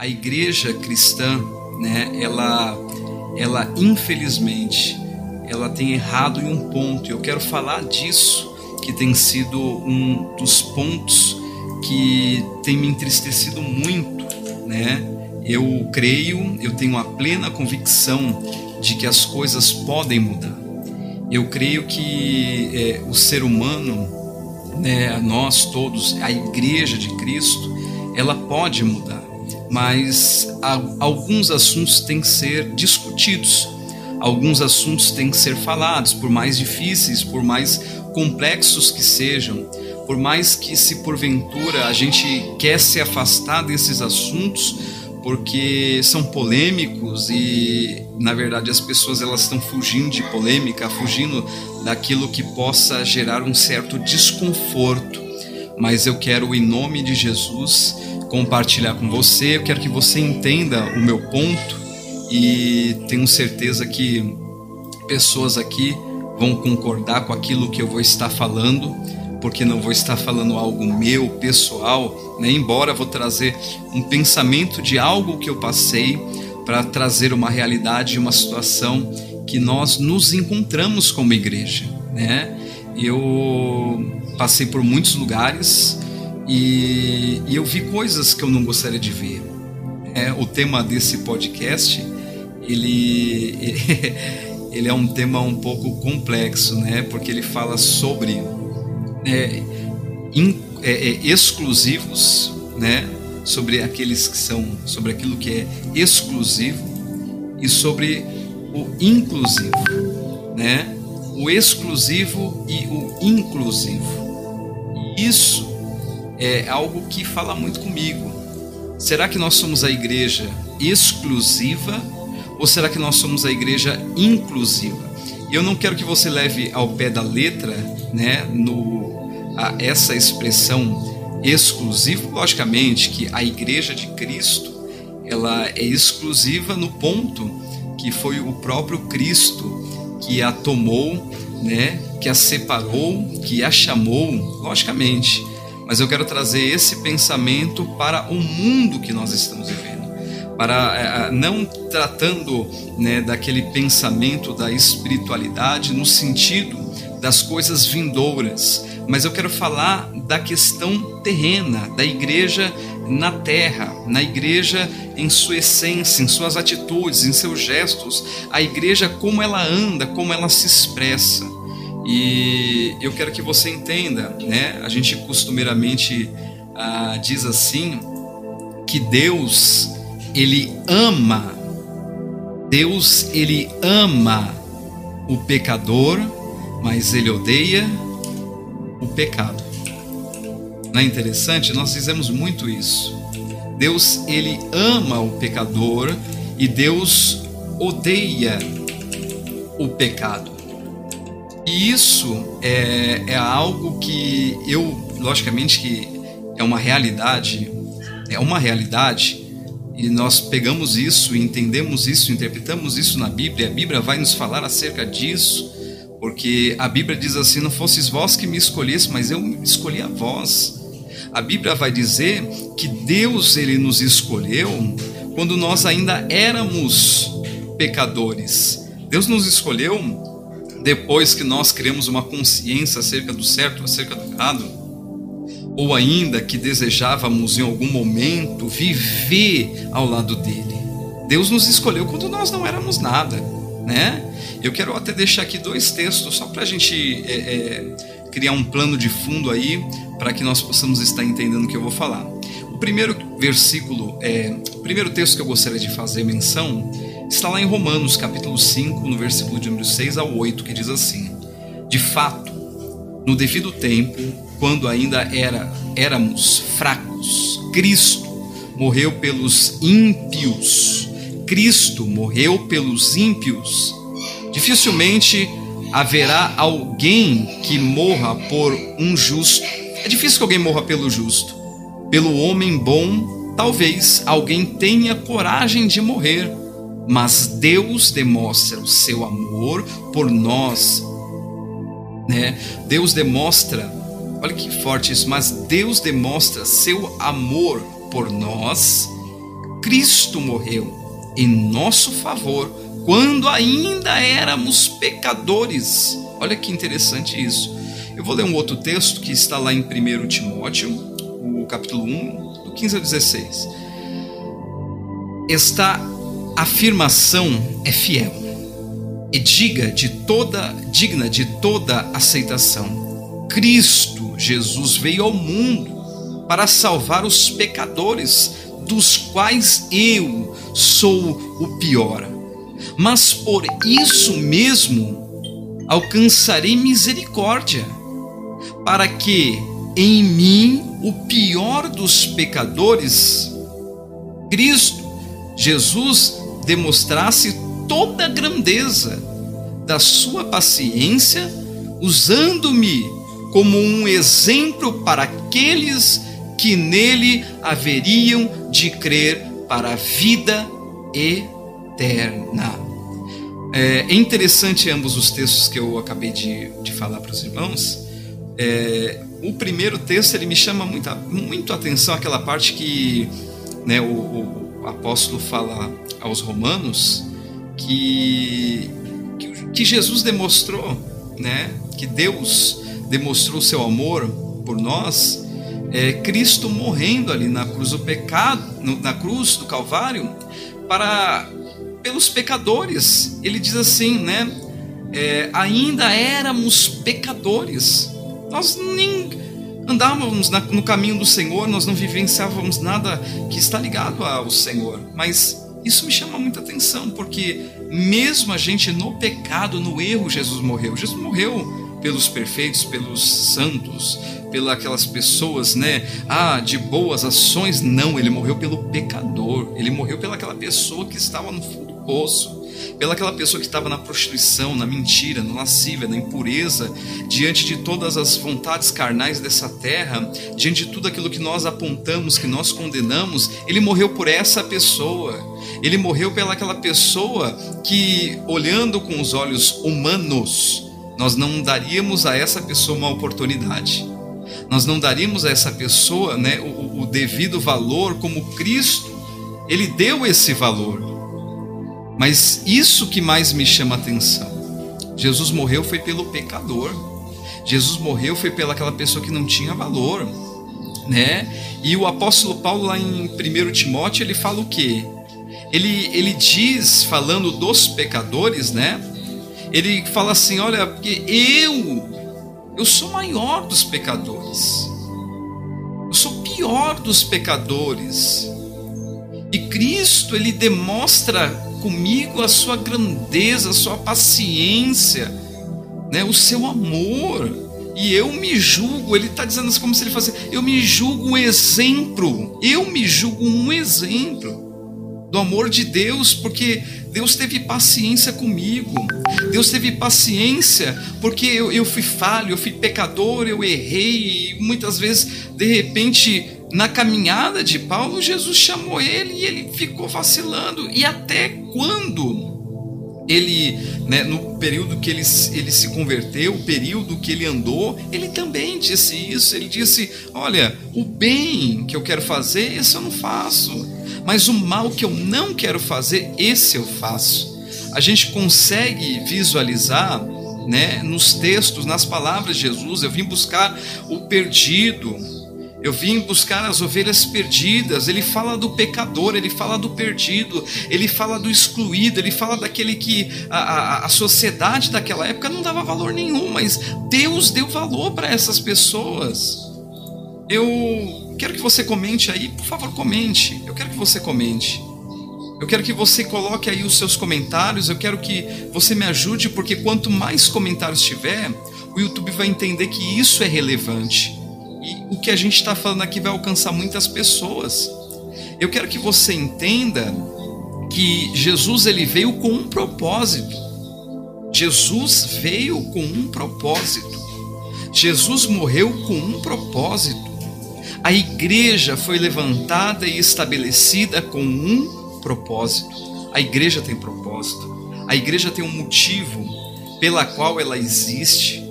A igreja cristã, né, ela infelizmente, ela tem errado em um ponto, e eu quero falar disso, que tem sido um dos pontos que tem me entristecido muito, né? Eu creio, eu tenho a plena convicção de que as coisas podem mudar. Eu creio que o ser humano, né, nós todos, a igreja de Cristo, ela pode mudar, mas alguns assuntos têm que ser discutidos, alguns assuntos têm que ser falados, por mais difíceis, por mais complexos que sejam, por mais que se porventura a gente quer se afastar desses assuntos, porque são polêmicos e, na verdade, as pessoas elas estão fugindo de polêmica, fugindo daquilo que possa gerar um certo desconforto. Mas eu quero, em nome de Jesus, compartilhar com você, eu quero que você entenda o meu ponto e tenho certeza que pessoas aqui vão concordar com aquilo que eu vou estar falando, porque não vou estar falando algo meu, pessoal, né? Embora vou trazer um pensamento de algo que eu passei para trazer uma realidade, uma situação que nós nos encontramos como igreja, né? Eu passei por muitos lugares e eu vi coisas que eu não gostaria de ver. O tema desse podcast, ele é um tema um pouco complexo, né? Porque ele fala sobre exclusivos, né? Sobre aqueles que são, sobre aquilo que é exclusivo e sobre o inclusivo, né? O exclusivo e o inclusivo. Isso é algo que fala muito comigo. Será que nós somos a igreja exclusiva ou será que nós somos a igreja inclusiva? Eu não quero que você leve ao pé da letra, né, essa expressão exclusiva. Logicamente que a igreja de Cristo ela é exclusiva no ponto que foi o próprio Cristo que a tomou, né, que a separou, que a chamou, logicamente. Mas eu quero trazer esse pensamento para o mundo que nós estamos vivendo, para não tratando, né, daquele pensamento da espiritualidade no sentido das coisas vindouras, mas eu quero falar da questão terrena, da igreja na terra, na igreja em sua essência, em suas atitudes, em seus gestos, a igreja como ela anda, como ela se expressa. E eu quero que você entenda, né? A gente costumeiramente diz assim que Deus ele ama, Deus ele ama o pecador, mas ele odeia o pecado. Não é interessante? Nós dizemos muito isso. Deus ele ama o pecador e Deus odeia o pecado. E isso é algo que eu, logicamente que é uma realidade, e nós pegamos isso, entendemos isso, interpretamos isso na Bíblia, a Bíblia vai nos falar acerca disso, porque a Bíblia diz assim, não fosses vós que me escolhesse, mas eu escolhi a vós. A Bíblia vai dizer que Deus ele nos escolheu quando nós ainda éramos pecadores. Deus nos escolheu depois que nós criamos uma consciência acerca do certo, acerca do errado, ou ainda que desejávamos em algum momento viver ao lado dele. Deus nos escolheu quando nós não éramos nada, né? Eu quero até deixar aqui 2 textos só para a gente criar um plano de fundo aí, para que nós possamos estar entendendo o que eu vou falar. O primeiro versículo, o primeiro texto que eu gostaria de fazer menção está lá em Romanos capítulo 5, no versículo de número 6-8, que diz assim: de fato, no devido tempo, quando ainda éramos fracos, Cristo morreu pelos ímpios. Cristo morreu pelos ímpios. Dificilmente haverá alguém que morra por um justo. É difícil que alguém morra pelo justo. Pelo homem bom, talvez alguém tenha coragem de morrer. Mas Deus demonstra o seu amor por nós, né? Deus demonstra, olha que forte isso, mas Deus demonstra seu amor por nós Cristo morreu em nosso favor quando ainda éramos pecadores. Olha que interessante isso. Eu vou ler um outro texto que está lá em 1 Timóteo, o capítulo 1, do 15 ao 16. Esta afirmação é fiel e digna de toda aceitação. Cristo Jesus veio ao mundo para salvar os pecadores, dos quais eu sou o pior. Mas por isso mesmo alcançarei misericórdia, para que em mim, o pior dos pecadores, Cristo Jesus demonstrasse toda a grandeza da sua paciência, usando-me como um exemplo para aqueles que nele haveriam de crer para a vida eterna. É interessante ambos os textos que eu acabei de falar para os irmãos. O primeiro texto, ele me chama muito atenção, aquela parte que, né, o apóstolo fala aos romanos, que Jesus demonstrou, né, que Deus demonstrou seu amor por nós, Cristo morrendo ali na cruz do pecado, na cruz do Calvário, pelos pecadores. Ele diz assim, né, ainda éramos pecadores. Nós nem andávamos no caminho do Senhor, nós não vivenciávamos nada que está ligado ao Senhor, mas isso me chama muita atenção, porque mesmo a gente no pecado, no erro, Jesus morreu. Jesus morreu pelos perfeitos, pelos santos, pelas aquelas pessoas, né? De boas ações. Não, ele morreu pelo pecador. Ele morreu pelaquela pessoa que estava no fundo do poço, pelaquela pessoa que estava na prostituição, na mentira, na lascívia, na impureza, diante de todas as vontades carnais dessa terra, diante de tudo aquilo que nós apontamos, que nós condenamos. Ele morreu por essa pessoa. Ele morreu pelaquela pessoa que, olhando com os olhos humanos, nós não daríamos a essa pessoa uma oportunidade. Nós não daríamos a essa pessoa, né, o devido valor, como Cristo ele deu esse valor. Mas isso que mais me chama a atenção. Jesus morreu foi pelo pecador. Jesus morreu foi pelaquela pessoa que não tinha valor, né? E o apóstolo Paulo, lá em 1 Timóteo, ele fala o quê? Ele diz, falando dos pecadores, né? Ele fala assim, olha, porque eu sou maior dos pecadores. Eu sou pior dos pecadores. E Cristo, ele demonstra comigo a sua grandeza, a sua paciência, né? O seu amor. E eu me julgo, ele está dizendo assim, como se ele fosse, eu me julgo um exemplo. Eu me julgo um exemplo do amor de Deus, porque Deus teve paciência comigo. Deus teve paciência porque eu fui falho, eu fui pecador, eu errei. E muitas vezes, de repente, na caminhada de Paulo, Jesus chamou ele e ele ficou vacilando. E até quando ele, né, no período que ele se converteu, o período que ele andou, ele também disse isso. Ele disse, olha, o bem que eu quero fazer, esse eu não faço, mas o mal que eu não quero fazer, esse eu faço. A gente consegue visualizar, né, nos textos, nas palavras de Jesus. Eu vim buscar o perdido, eu vim buscar as ovelhas perdidas. Ele fala do pecador, ele fala do perdido, ele fala do excluído, ele fala daquele que a sociedade daquela época não dava valor nenhum, mas Deus deu valor para essas pessoas. Eu quero que você comente aí, por favor, comente. Eu quero que você comente. Eu quero que você coloque aí os seus comentários. Eu quero que você me ajude, porque quanto mais comentários tiver, o YouTube vai entender que isso é relevante. E o que a gente está falando aqui vai alcançar muitas pessoas. Eu quero que você entenda que Jesus, ele veio com um propósito. Jesus veio com um propósito. Jesus morreu com um propósito. A igreja foi levantada e estabelecida com um propósito. A igreja tem propósito. A igreja tem um motivo pela qual ela existe.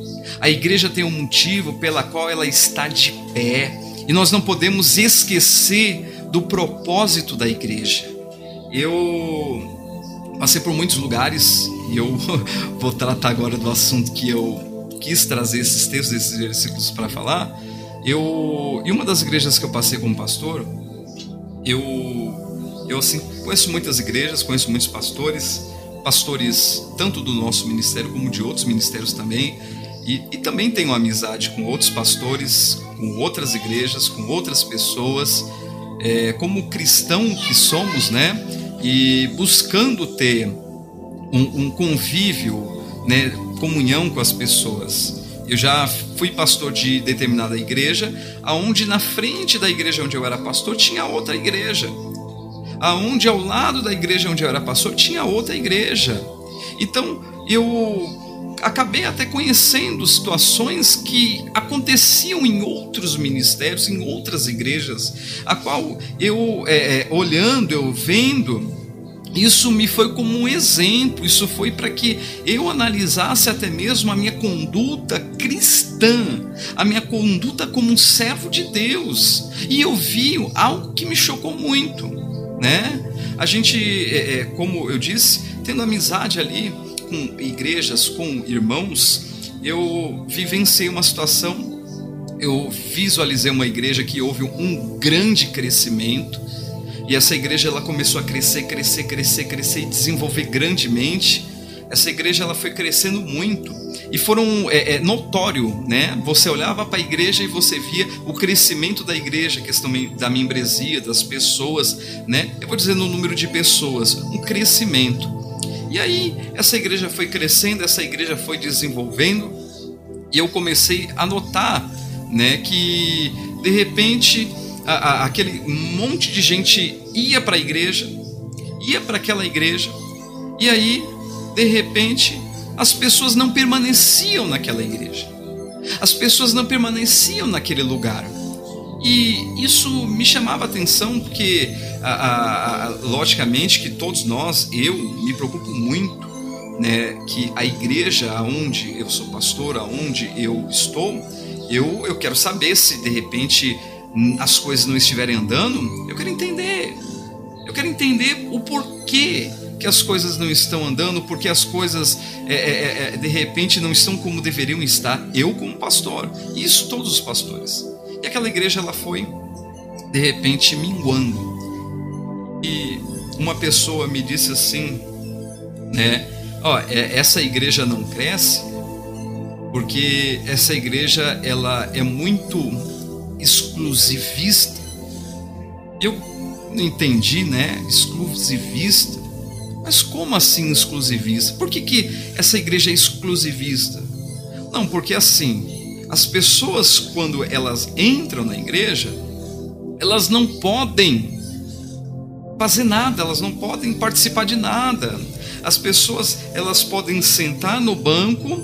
A igreja tem um motivo pela qual ela está de pé. E nós não podemos esquecer do propósito da igreja. Eu passei por muitos lugares e eu vou tratar agora do assunto que eu quis trazer esses textos, esses versículos para falar. Em uma das igrejas que eu passei como pastor, eu conheço muitas igrejas, conheço muitos pastores tanto do nosso ministério como de outros ministérios também, e também tenho amizade com outros pastores, com outras igrejas, com outras pessoas, como cristão que somos, né? E buscando ter um convívio, né? Comunhão com as pessoas. Eu já fui pastor de determinada igreja, aonde na frente da igreja onde eu era pastor tinha outra igreja, aonde ao lado da igreja onde eu era pastor tinha outra igreja. Então eu acabei até conhecendo situações que aconteciam em outros ministérios, em outras igrejas, a qual eu olhando, eu vendo, isso me foi como um exemplo, isso foi para que eu analisasse até mesmo a minha conduta cristã, a minha conduta como um servo de Deus. E eu vi algo que me chocou muito, né? A gente, como eu disse, tendo amizade ali com igrejas, com irmãos, eu vivenciei uma situação, eu visualizei uma igreja que houve um grande crescimento. E essa igreja ela começou a crescer e desenvolver grandemente. Essa igreja ela foi crescendo muito. E foram notório, né? Você olhava para a igreja e você via o crescimento da igreja, questão da membresia, das pessoas, né? Eu vou dizer no número de pessoas, um crescimento. E aí essa igreja foi crescendo, essa igreja foi desenvolvendo. E eu comecei a notar, né, que de repente aquele monte de gente ia para a igreja, ia para aquela igreja, e aí, de repente, as pessoas não permaneciam naquela igreja, as pessoas não permaneciam naquele lugar. E isso me chamava a atenção, porque, logicamente, que todos nós, eu me preocupo muito, né, que a igreja onde eu sou pastor, onde eu estou, eu quero saber se, de repente, as coisas não estiverem andando, eu quero entender o porquê que as coisas não estão andando, porque as coisas de repente não estão como deveriam estar, eu como pastor, e isso todos os pastores. E aquela igreja ela foi de repente minguando, e uma pessoa me disse assim, né, ó, essa igreja não cresce porque essa igreja ela é muito exclusivista. Eu não entendi, né? Exclusivista? Mas como assim exclusivista? Por que essa igreja é exclusivista? Não, porque assim, as pessoas quando elas entram na igreja, elas não podem fazer nada, elas não podem participar de nada. As pessoas, elas podem sentar no banco,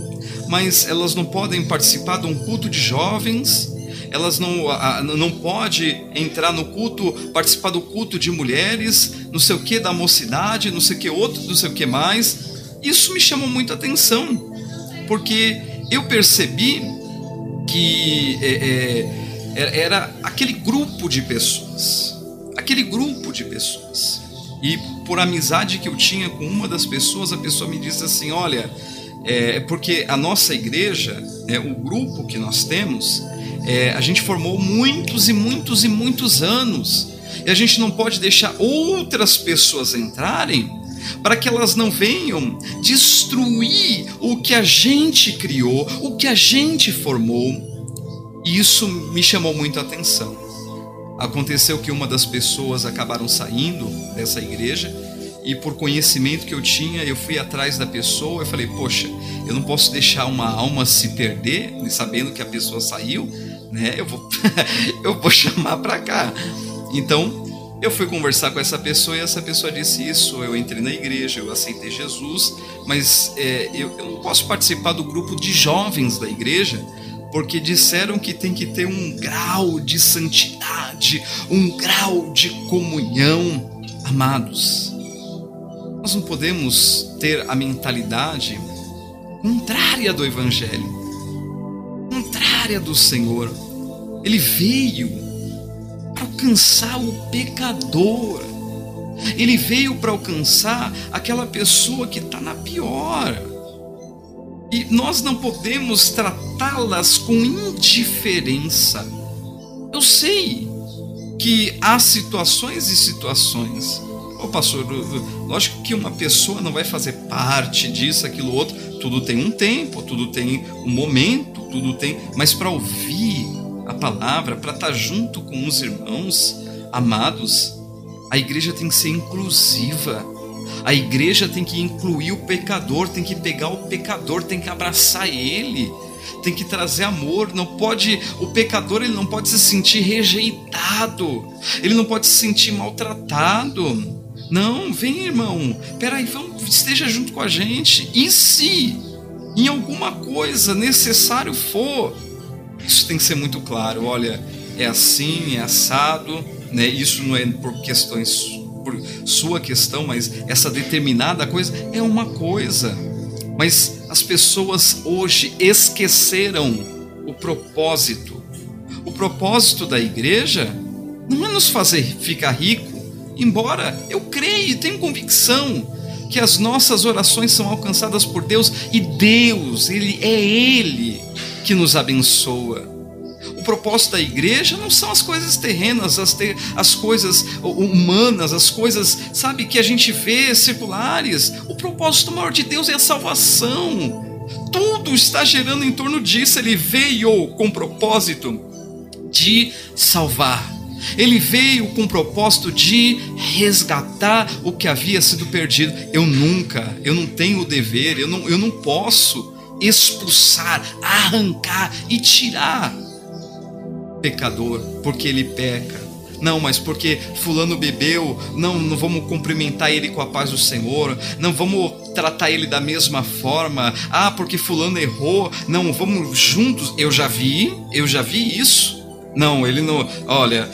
mas elas não podem participar de um culto de jovens. Elas não podem entrar no culto, participar do culto de mulheres, não sei o que, da mocidade, não sei o que outro, não sei o que mais. Isso me chamou muito a atenção, porque eu percebi que era aquele grupo de pessoas. E por amizade que eu tinha com uma das pessoas, a pessoa me disse assim, olha, porque a nossa igreja, né, o grupo que nós temos, a gente formou muitos anos, e a gente não pode deixar outras pessoas entrarem para que elas não venham destruir o que a gente criou, o que a gente formou. E isso me chamou muito a atenção. Aconteceu que uma das pessoas acabaram saindo dessa igreja, e por conhecimento que eu tinha, eu fui atrás da pessoa e falei, poxa, eu não posso deixar uma alma se perder, sabendo que a pessoa saiu, né? Eu vou chamar para cá. Então, eu fui conversar com essa pessoa e essa pessoa disse isso, eu entrei na igreja, eu aceitei Jesus, mas eu não posso participar do grupo de jovens da igreja, porque disseram que tem que ter um grau de santidade, um grau de comunhão. Amados, nós não podemos ter a mentalidade contrária do Evangelho, contrária do Senhor. Ele veio para o alcançar o pecador. Ele veio para alcançar aquela pessoa que está na pior. E nós não podemos tratá-las com indiferença. Eu sei que há situações e situações. Ô pastor, lógico que uma pessoa não vai fazer parte disso, aquilo, outro. Tudo tem um tempo, tudo tem um momento, tudo tem... Mas para ouvir a palavra, para estar junto com os irmãos amados, a igreja tem que ser inclusiva. A igreja tem que incluir o pecador, tem que pegar o pecador, tem que abraçar ele, tem que trazer amor. Não pode, o pecador, ele não pode se sentir rejeitado, ele não pode se sentir maltratado. Não, vem irmão, peraí, vamos, esteja junto com a gente. E se em alguma coisa necessário for, isso tem que ser muito claro. Olha, é assim, é assado, né? Isso não é por questões, por sua questão, mas essa determinada coisa é uma coisa. Mas as pessoas hoje esqueceram o propósito. O propósito da igreja não é nos fazer ficar rico, embora eu creia e tenho convicção que as nossas orações são alcançadas por Deus, e Deus, Ele que nos abençoa. O propósito da igreja não são as coisas terrenas, as coisas humanas, as coisas, sabe, que a gente vê circulares. O propósito maior de Deus é a salvação. Tudo está gerando em torno disso. Ele veio com o propósito de salvar. Ele veio com o propósito de resgatar o que havia sido perdido. Eu não tenho o dever, eu não posso expulsar, arrancar e tirar pecador porque ele peca. Não, mas porque fulano bebeu, não vamos cumprimentar ele com a paz do Senhor, não vamos tratar ele da mesma forma. Ah, porque fulano errou, não, vamos juntos. Eu já vi isso. Não, ele não, olha,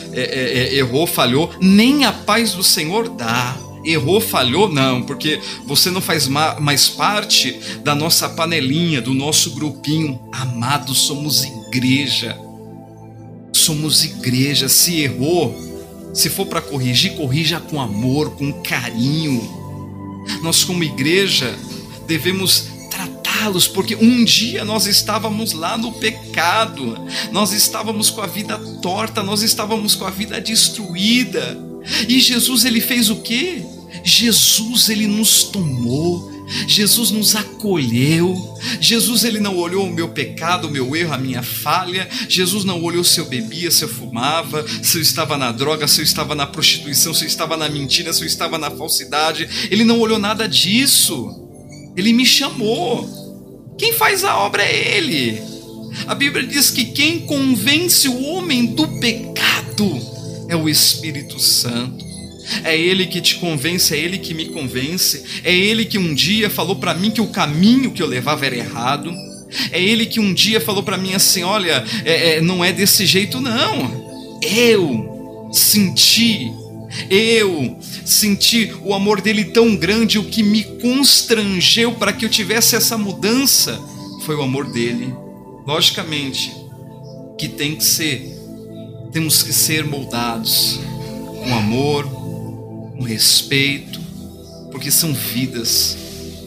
errou, falhou, nem a paz do Senhor dá. Errou, falhou, não, porque você não faz mais parte da nossa panelinha, do nosso grupinho. Amados, somos igreja. Somos igreja. Se errou, se for para corrigir, corrija com amor, com carinho. Nós, como igreja, devemos tratá-los, porque um dia nós estávamos lá no pecado, nós estávamos com a vida torta, nós estávamos com a vida destruída. E Jesus, ele fez o quê? Jesus, ele nos tomou, Jesus nos acolheu. Jesus, ele não olhou o meu pecado, o meu erro, a minha falha. Jesus não olhou se eu bebia, se eu fumava, se eu estava na droga, se eu estava na prostituição, se eu estava na mentira, se eu estava na falsidade. Ele não olhou nada disso. Ele me chamou. Quem faz a obra é ele. A Bíblia diz que quem convence o homem do pecado é o Espírito Santo. É Ele que te convence, é Ele que me convence, é Ele que um dia falou para mim que o caminho que eu levava era errado, é Ele que um dia falou para mim assim, olha, não é desse jeito não. Eu senti o amor dele tão grande, o que me constrangeu para que eu tivesse essa mudança foi o amor dele. Logicamente que temos que ser moldados com amor, com respeito, porque são vidas,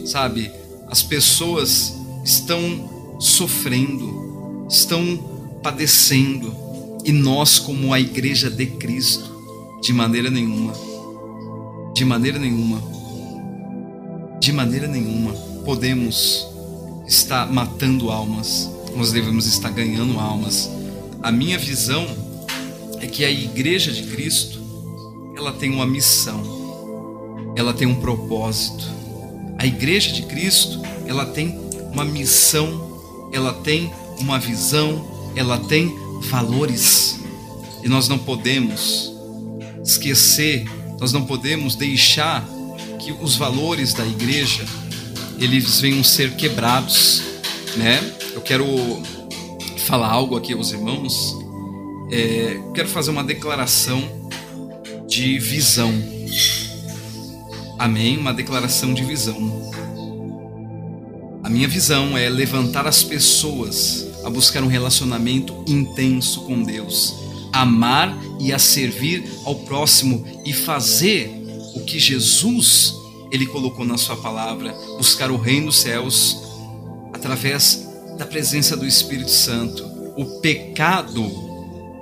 sabe? As pessoas estão sofrendo, estão padecendo, e nós, como a igreja de Cristo, de maneira nenhuma podemos estar matando almas. Nós devemos estar ganhando almas. A minha visão é que a igreja de Cristo, ela tem uma missão, ela tem um propósito. A igreja de Cristo, ela tem uma missão, ela tem uma visão, ela tem valores. E nós não podemos esquecer, nós não podemos deixar que os valores da igreja, eles venham ser quebrados, né? Eu quero falar algo aqui aos irmãos. Quero fazer uma declaração de visão. Amém? Uma declaração de visão. A minha visão é levantar as pessoas a buscar um relacionamento intenso com Deus, amar e a servir ao próximo e fazer o que Jesus ele colocou na sua palavra, buscar o reino dos céus através da presença do Espírito Santo. O pecado,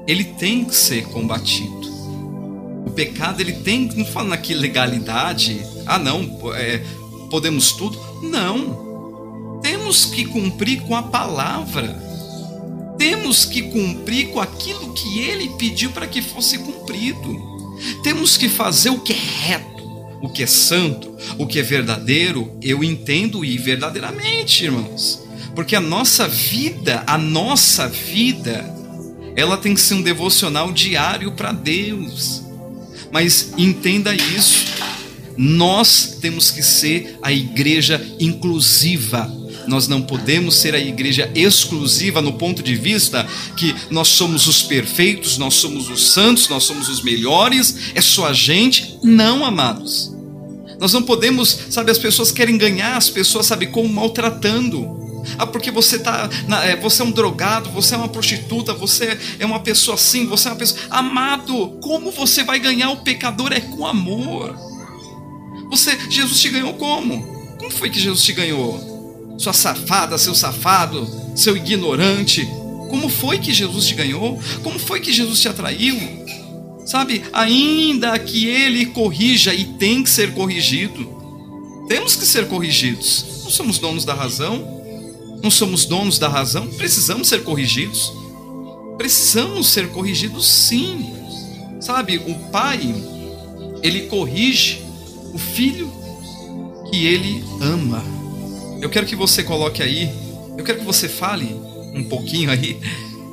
ele tem que ser combatido. O pecado, ele tem, não fala aqui legalidade, podemos tudo. Não, temos que cumprir com a palavra. Temos que cumprir com aquilo que ele pediu para que fosse cumprido. Temos que fazer o que é reto, o que é santo, o que é verdadeiro. Eu entendo e verdadeiramente, irmãos. Porque a nossa vida, ela tem que ser um devocional diário para Deus. Mas entenda isso. Nós temos que ser a igreja inclusiva. Nós não podemos ser a igreja exclusiva no ponto de vista que nós somos os perfeitos, nós somos os santos, nós somos os melhores, é só a gente. Não, amados. Nós não podemos, as pessoas querem ganhar, as pessoas, como maltratando. Porque você é um drogado, você é uma prostituta, você é uma pessoa assim, você é uma pessoa... Amado, como você vai ganhar o pecador? É com amor. Jesus te ganhou como? Como foi que Jesus te ganhou? Sua safada, seu safado, seu ignorante. Como foi que Jesus te ganhou? Como foi que Jesus te atraiu? Ainda que ele corrija, e tem que ser corrigido. Temos que ser corrigidos. Não somos donos da razão. Precisamos ser corrigidos. Precisamos ser corrigidos, sim. O pai, ele corrige o filho que ele ama. Eu quero que você coloque aí, eu quero que você fale um pouquinho aí,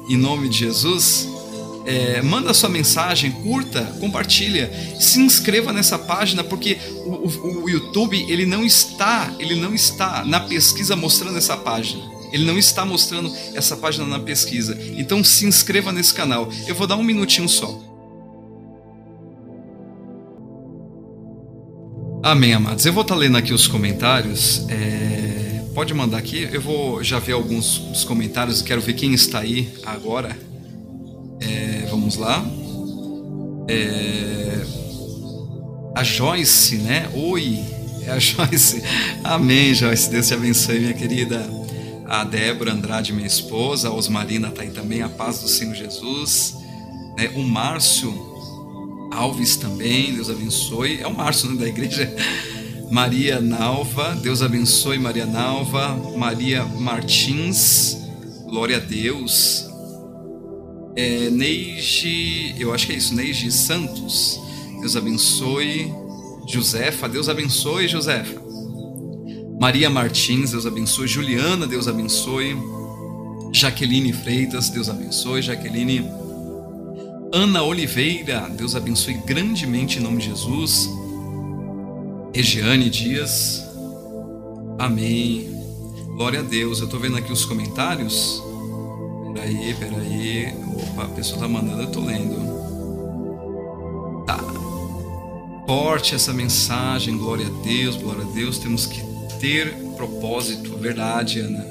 em nome de Jesus. Manda sua mensagem, curta, compartilha, se inscreva nessa página, porque o YouTube ele não está na pesquisa mostrando essa página. Ele não está mostrando essa página na pesquisa. Então se inscreva nesse canal. Eu vou dar um minutinho só. Amém, amados. Eu vou estar lendo aqui os comentários. Pode mandar aqui. Eu vou já ver alguns dos comentários. Eu quero ver quem está aí agora. Vamos lá. A Joyce, né? Oi, é a Joyce. Amém, Joyce. Deus te abençoe, minha querida. A Débora Andrade, minha esposa. A Osmarina está aí também. A paz do Senhor Jesus. O Márcio Alves também, Deus abençoe. É o Márcio, né, da igreja. Maria Nalva, Deus abençoe Maria Nalva. Maria Martins, glória a Deus. Neige, eu acho que é isso, Neige Santos, Deus abençoe. Josefa, Deus abençoe, Josefa. Maria Martins, Deus abençoe. Juliana, Deus abençoe. Jaqueline Freitas, Deus abençoe, Jaqueline. Ana Oliveira, Deus abençoe grandemente em nome de Jesus. Regiane Dias, amém. Glória a Deus. Eu estou vendo aqui os comentários. Peraí. Opa, a pessoa está mandando, eu estou lendo. Tá. Porte essa mensagem, glória a Deus, glória a Deus. Temos que ter propósito, verdade, Ana.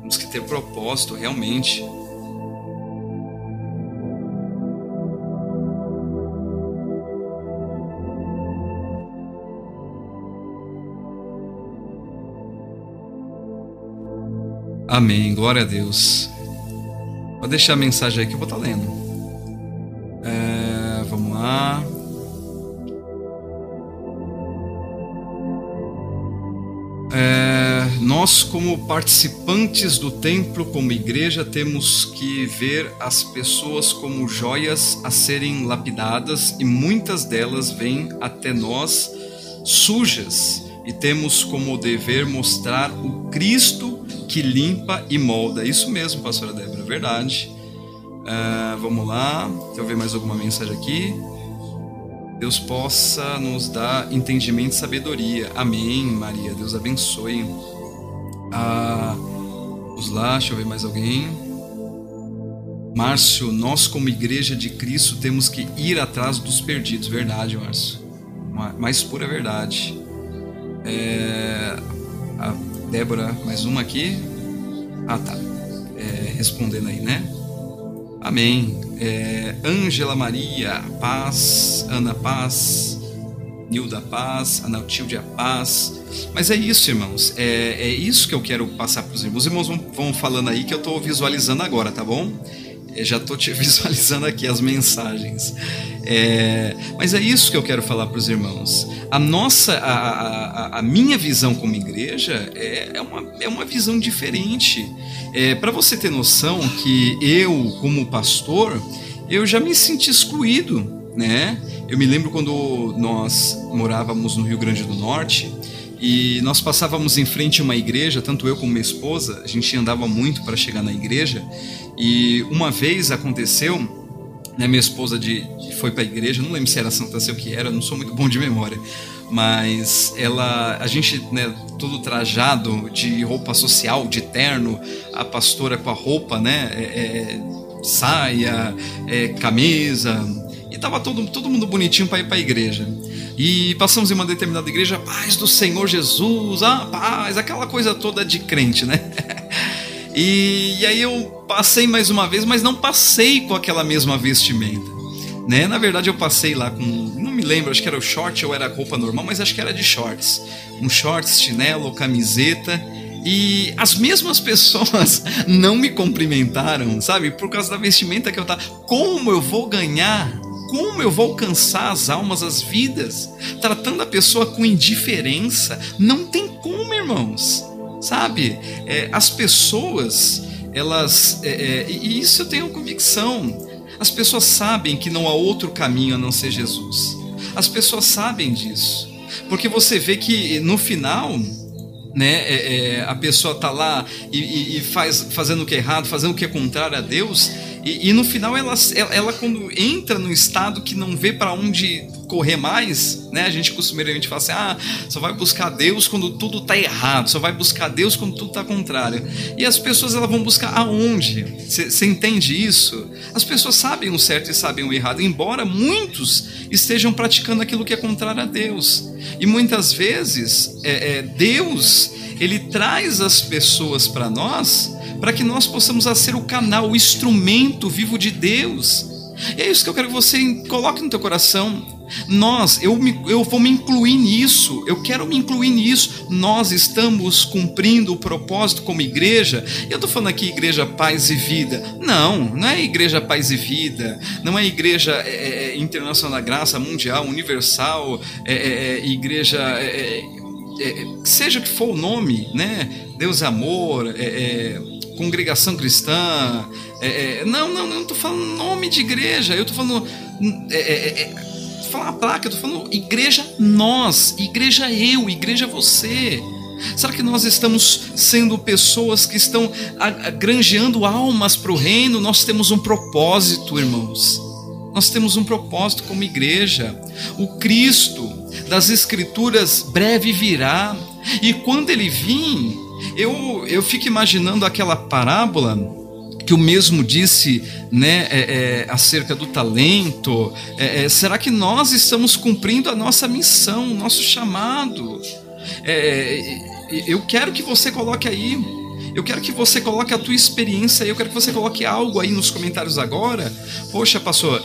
Temos que ter propósito, realmente. Amém, glória a Deus. Vou deixar a mensagem aí que eu vou estar lendo. Vamos lá. Nós, como participantes do templo, como igreja, temos que ver as pessoas como joias a serem lapidadas, e muitas delas vêm até nós sujas, e temos como dever mostrar o Cristo que limpa e molda. Isso mesmo, pastora Débora, verdade. Vamos lá, deixa eu ver mais alguma mensagem aqui. Deus possa nos dar entendimento e sabedoria. Amém, Maria, Deus abençoe. Vamos lá, deixa eu ver mais alguém. Márcio, nós como igreja de Cristo temos que ir atrás dos perdidos. Verdade, Márcio, mais pura verdade. Débora, mais uma aqui. Respondendo aí, né? Amém. Ângela Maria, paz. Ana Paz, Nilda Paz, Analtilde a Paz. Mas é isso, irmãos. É isso que eu quero passar para os irmãos. Os irmãos vão falando aí que eu estou visualizando agora, tá bom? Eu já estou te visualizando aqui as mensagens. Mas é isso que eu quero falar para os irmãos. A minha visão como igreja é uma visão diferente. Para você ter noção que eu, como pastor, eu já me senti excluído, né? Eu me lembro quando nós morávamos no Rio Grande do Norte e nós passávamos em frente a uma igreja, tanto eu como minha esposa, a gente andava muito para chegar na igreja. E uma vez aconteceu, né, minha esposa foi para a igreja, não lembro se era Santa Sé ou que era, não sou muito bom de memória, mas a gente, né, todo trajado de roupa social, de terno, a pastora com a roupa, né, saia, camisa, e tava todo mundo bonitinho para ir para a igreja. E passamos em uma determinada igreja, paz do Senhor Jesus, paz, aquela coisa toda de crente, né? E aí eu passei mais uma vez, mas não passei com aquela mesma vestimenta, né? Na verdade eu passei lá com, não me lembro, acho que era o short ou era a roupa normal, mas acho que era de shorts. Um shorts, chinelo, camiseta. E as mesmas pessoas não me cumprimentaram, sabe? Por causa da vestimenta que eu tava. Como eu vou ganhar? Como eu vou alcançar as almas, as vidas? Tratando a pessoa com indiferença? Não tem como, irmãos. Sabe, as pessoas, elas, e isso eu tenho convicção, as pessoas sabem que não há outro caminho a não ser Jesus. As pessoas sabem disso, porque você vê que no final, né, a pessoa está lá e fazendo o que é errado, fazendo o que é contrário a Deus, e no final ela quando entra no estado que não vê para onde correr mais, né? A gente costumeiramente fala assim, só vai buscar Deus quando tudo está errado, só vai buscar Deus quando tudo está contrário. E as pessoas, elas vão buscar aonde? Você entende isso? As pessoas sabem o certo e sabem o errado, embora muitos estejam praticando aquilo que é contrário a Deus. E muitas vezes Deus, ele traz as pessoas para nós, para que nós possamos ser o canal, o instrumento vivo de Deus. E é isso que eu quero que você coloque no teu coração. Eu vou me incluir nisso, eu quero me incluir nisso. Nós estamos cumprindo o propósito como igreja. Eu estou falando aqui igreja Paz e Vida. Não é igreja Paz e Vida, não é igreja Internacional da Graça, Mundial, Universal, igreja, seja que for o nome, né? Deus Amor, Congregação Cristã. Não estou falando nome de igreja, eu estou falando... falar a placa, eu tô falando igreja nós, igreja eu, igreja você. Será que nós estamos sendo pessoas que estão granjeando almas para o reino? Nós temos um propósito, irmãos. Nós temos um propósito como igreja. O Cristo das Escrituras breve virá. E quando ele vir, eu fico imaginando aquela parábola que o mesmo disse, né, acerca do talento. Será que nós estamos cumprindo a nossa missão, o nosso chamado? Eu quero que você coloque aí, eu quero que você coloque a tua experiência aí, eu quero que você coloque algo aí nos comentários agora. Poxa, pastor,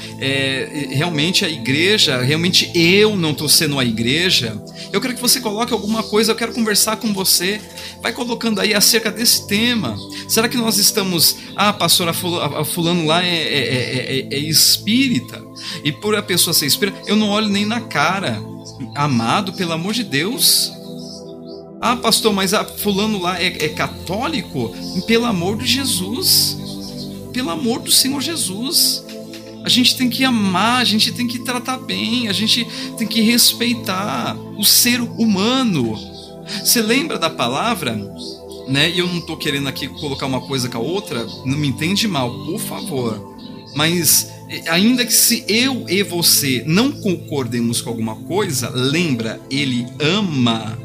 realmente a igreja, realmente eu não estou sendo a igreja. Eu quero que você coloque alguma coisa, eu quero conversar com você. Vai colocando aí acerca desse tema. Será que nós estamos... pastor, fulano lá é espírita. E por a pessoa ser espírita, eu não olho nem na cara. Amado, pelo amor de Deus... pastor, mas fulano lá é católico? Pelo amor de Jesus, pelo amor do Senhor Jesus, a gente tem que amar, a gente tem que tratar bem, a gente tem que respeitar o ser humano. Você lembra da palavra, né? E eu não estou querendo aqui colocar uma coisa com a outra, não me entende mal, por favor, mas ainda que se eu e você não concordemos com alguma coisa, lembra, ele ama,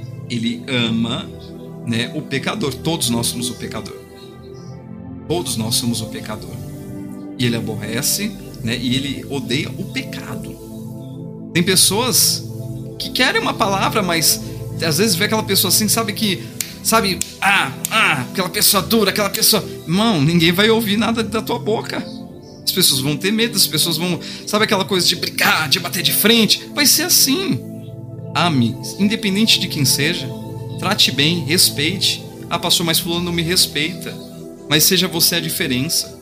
né, o pecador. Todos nós somos o pecador. Todos nós somos o pecador. E ele aborrece, né, e ele odeia o pecado. Tem pessoas que querem uma palavra, mas às vezes vê aquela pessoa assim, aquela pessoa dura, aquela pessoa... Irmão, ninguém vai ouvir nada da tua boca. As pessoas vão ter medo, as pessoas vão... Sabe aquela coisa de brigar, de bater de frente? Vai ser assim. Ame, independente de quem seja. Trate bem, respeite. Ah, pastor, mas fulano não me respeita. Mas seja você a diferença.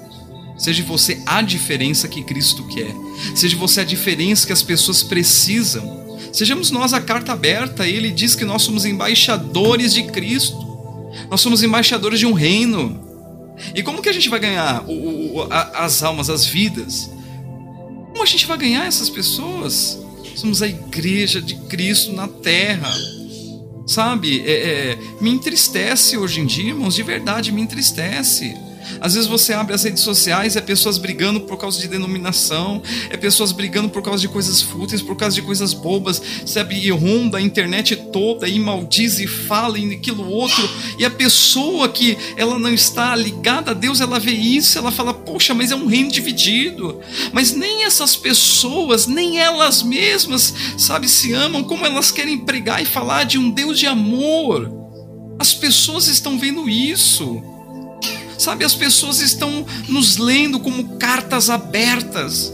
Seja você a diferença que Cristo quer. Seja você a diferença que as pessoas precisam. Sejamos nós a carta aberta. Ele diz que nós somos embaixadores de Cristo. Nós somos embaixadores de um reino. E como que a gente vai ganhar as almas, as vidas? Como a gente vai ganhar essas pessoas? Somos a igreja de Cristo na terra. Sabe, me entristece hoje em dia, irmãos, de verdade, me entristece. Às vezes você abre as redes sociais, é pessoas brigando por causa de denominação, é pessoas brigando por causa de coisas fúteis, por causa de coisas bobas, sabe, e ronda a internet toda, e maldiz e fala e aquilo outro, e a pessoa que ela não está ligada a Deus, ela vê isso, ela fala, poxa, mas é um reino dividido, mas nem essas pessoas, nem elas mesmas, sabe, se amam, como elas querem pregar e falar de um Deus de amor. As pessoas estão vendo isso. Sabe, as pessoas estão nos lendo como cartas abertas.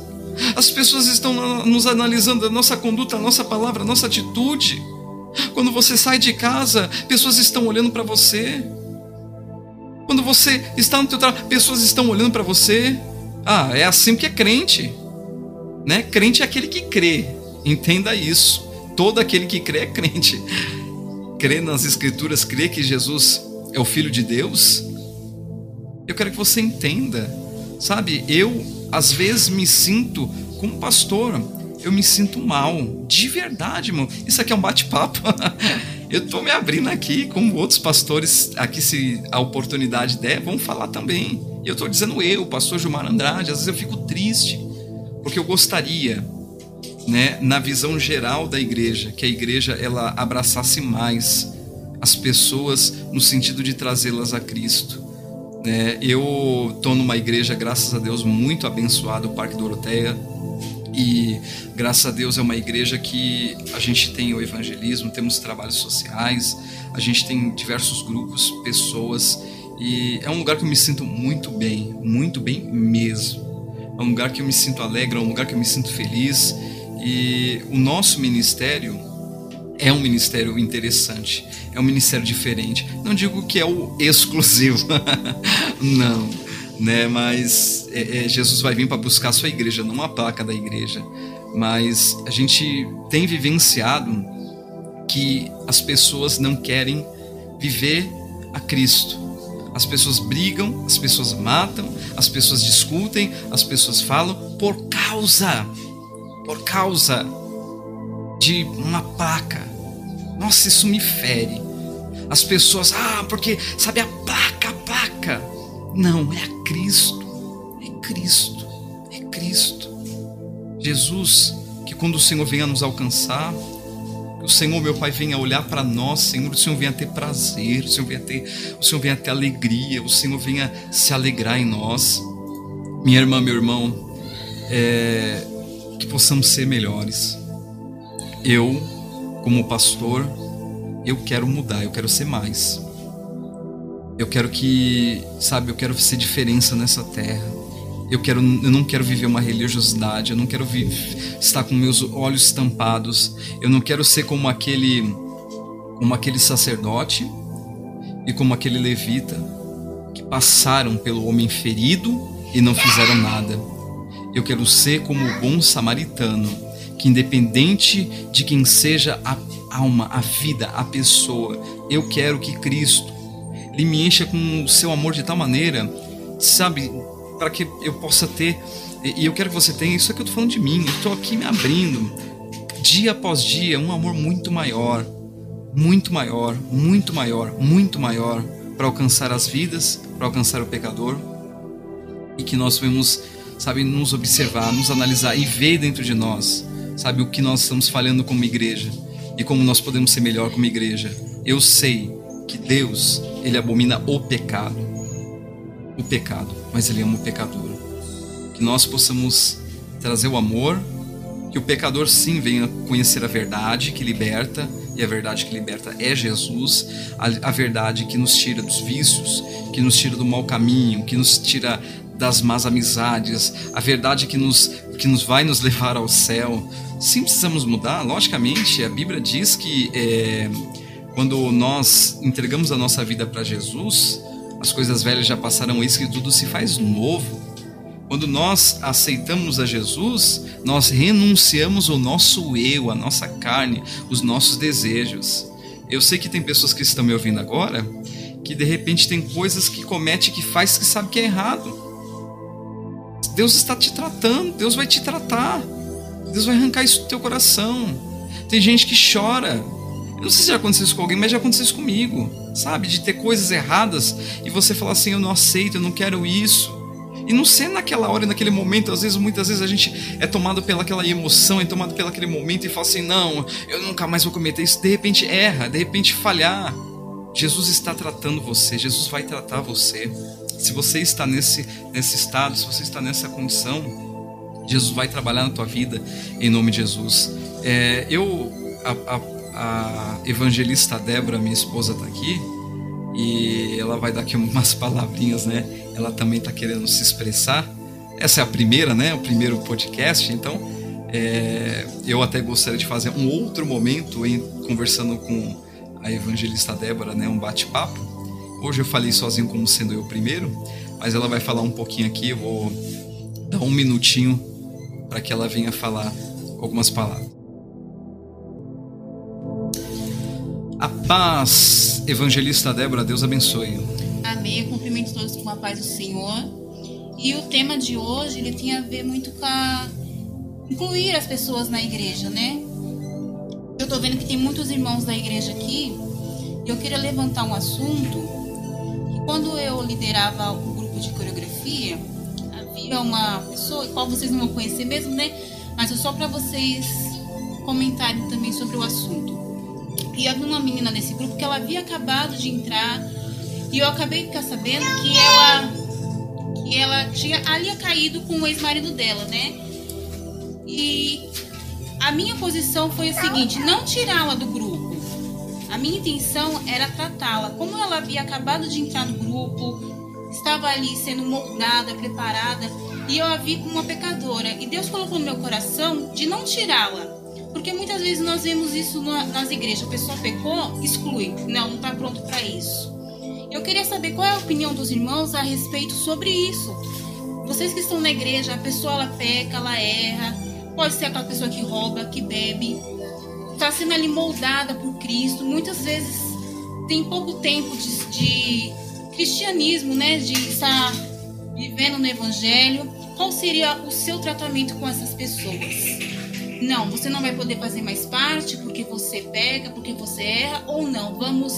As pessoas estão nos analisando a nossa conduta, a nossa palavra, a nossa atitude. Quando você sai de casa, pessoas estão olhando para você. Quando você está no teu trabalho, pessoas estão olhando para você. Ah, é assim que é crente, né? Crente é aquele que crê. Entenda isso. Todo aquele que crê é crente. Crê nas Escrituras, crê que Jesus é o Filho de Deus. Eu quero que você entenda, sabe, eu às vezes me sinto, como pastor, eu me sinto mal, de verdade, irmão. Isso aqui é um bate-papo, eu estou me abrindo aqui, como outros pastores aqui, se a oportunidade der, vão falar também. E eu estou dizendo pastor Gilmar Andrade, às vezes eu fico triste, porque eu gostaria, né, na visão geral da igreja, que a igreja ela abraçasse mais as pessoas no sentido de trazê-las a Cristo. Eu estou numa igreja, graças a Deus, muito abençoada, o Parque Doroteia, e graças a Deus é uma igreja que a gente tem o evangelismo, temos trabalhos sociais, a gente tem diversos grupos, pessoas, e é um lugar que eu me sinto muito bem mesmo, é um lugar que eu me sinto alegre, é um lugar que eu me sinto feliz, e o nosso ministério é um ministério interessante, é um ministério diferente. Não digo que é o exclusivo, não, né? Mas Jesus vai vir para buscar a sua igreja, não a placa da igreja. Mas a gente tem vivenciado que as pessoas não querem viver a Cristo. As pessoas brigam, as pessoas matam, as pessoas discutem, as pessoas falam por causa de uma placa. Nossa, isso me fere. As pessoas, porque, sabe, a placa. Não, é a Cristo. É Cristo. Jesus, que quando o Senhor venha nos alcançar, que o Senhor, meu Pai, venha olhar para nós, Senhor, o Senhor venha ter prazer, o Senhor venha ter alegria, o Senhor venha se alegrar em nós. Minha irmã, meu irmão, que possamos ser melhores. Eu, como pastor, eu quero mudar, eu quero ser mais. Eu quero que, sabe, eu quero ser diferença nessa terra. Eu não quero viver uma religiosidade, eu não quero estar com meus olhos estampados. Eu não quero ser como aquele sacerdote e como aquele levita que passaram pelo homem ferido e não fizeram nada. Eu quero ser como o bom samaritano, que independente de quem seja a alma, a vida, a pessoa, eu quero que Cristo ele me encha com o seu amor de tal maneira, sabe, para que eu possa ter, e eu quero que você tenha, isso é que eu estou falando de mim, eu estou aqui me abrindo, dia após dia, um amor muito maior, para alcançar as vidas, para alcançar o pecador, e que nós venhamos, sabe, nos observar, nos analisar e ver dentro de nós, sabe, o que nós estamos falhando como igreja e como nós podemos ser melhor como igreja. Eu sei que Deus, ele abomina o pecado, mas ele ama o pecador. Que nós possamos trazer o amor, que o pecador sim venha conhecer a verdade que liberta, e a verdade que liberta é Jesus, a verdade que nos tira dos vícios, que nos tira do mau caminho, que nos tira das más amizades, a verdade que vai nos levar ao céu. Sim, precisamos mudar, logicamente. A Bíblia diz que quando nós entregamos a nossa vida para Jesus, as coisas velhas já passaram, eis que tudo se faz novo. Quando nós aceitamos a Jesus, nós renunciamos o nosso eu, a nossa carne, os nossos desejos. Eu sei que tem pessoas que estão me ouvindo agora, que de repente tem coisas que comete, que faz, que sabe que é errado. Deus está te tratando, Deus vai te tratar, Deus vai arrancar isso do teu coração. Tem gente que chora. Eu não sei se já aconteceu isso com alguém, mas já aconteceu isso comigo, sabe? De ter coisas erradas e você falar assim, eu não aceito, eu não quero isso. E não ser naquela hora, naquele momento, às vezes, muitas vezes a gente é tomado pelaquela emoção, é tomado pelaquele momento e fala assim, não, eu nunca mais vou cometer isso. De repente erra, de repente falhar. Jesus está tratando você, Jesus vai tratar você. Se você está nesse estado, se você está nessa condição, Jesus vai trabalhar na tua vida, em nome de Jesus. A evangelista Débora, minha esposa, está aqui e ela vai dar aqui umas palavrinhas, né? Ela também está querendo se expressar. Essa é a primeira, né? O primeiro podcast. Então, eu até gostaria de fazer um outro momento conversando com a evangelista Débora, né? Um bate-papo. Hoje eu falei sozinho como sendo eu primeiro, mas ela vai falar um pouquinho aqui. Eu vou dar um minutinho para que ela venha falar algumas palavras. A paz, evangelista Débora, Deus abençoe. Amém, eu cumprimento todos com a paz do Senhor. E o tema de hoje, ele tem a ver muito com incluir as pessoas na igreja, né? Eu tô vendo que tem muitos irmãos da igreja aqui, e eu queria levantar um assunto. Quando eu liderava o grupo de coreografia, havia uma pessoa, qual vocês não vão conhecer mesmo, né? Mas é só para vocês comentarem também sobre o assunto. E havia uma menina nesse grupo que ela havia acabado de entrar e eu acabei de ficar sabendo que ela tinha ali caído com o ex-marido dela, né? E a minha posição foi o seguinte, não tirá-la do grupo. A minha intenção era tratá-la. Como ela havia acabado de entrar no grupo, estava ali sendo moldada, preparada, e eu a vi como uma pecadora. E Deus colocou no meu coração de não tirá-la. Porque muitas vezes nós vemos isso nas igrejas. A pessoa pecou, exclui. Não está pronto para isso. Eu queria saber qual é a opinião dos irmãos a respeito sobre isso. Vocês que estão na igreja, a pessoa ela peca, ela erra. Pode ser aquela pessoa que rouba, que bebe. Está sendo ali moldada por Cristo. Muitas vezes tem pouco tempo de cristianismo, né? De estar vivendo no evangelho. Qual seria o seu tratamento com essas pessoas? Não, você não vai poder fazer mais parte porque você peca, porque você erra, ou não. Vamos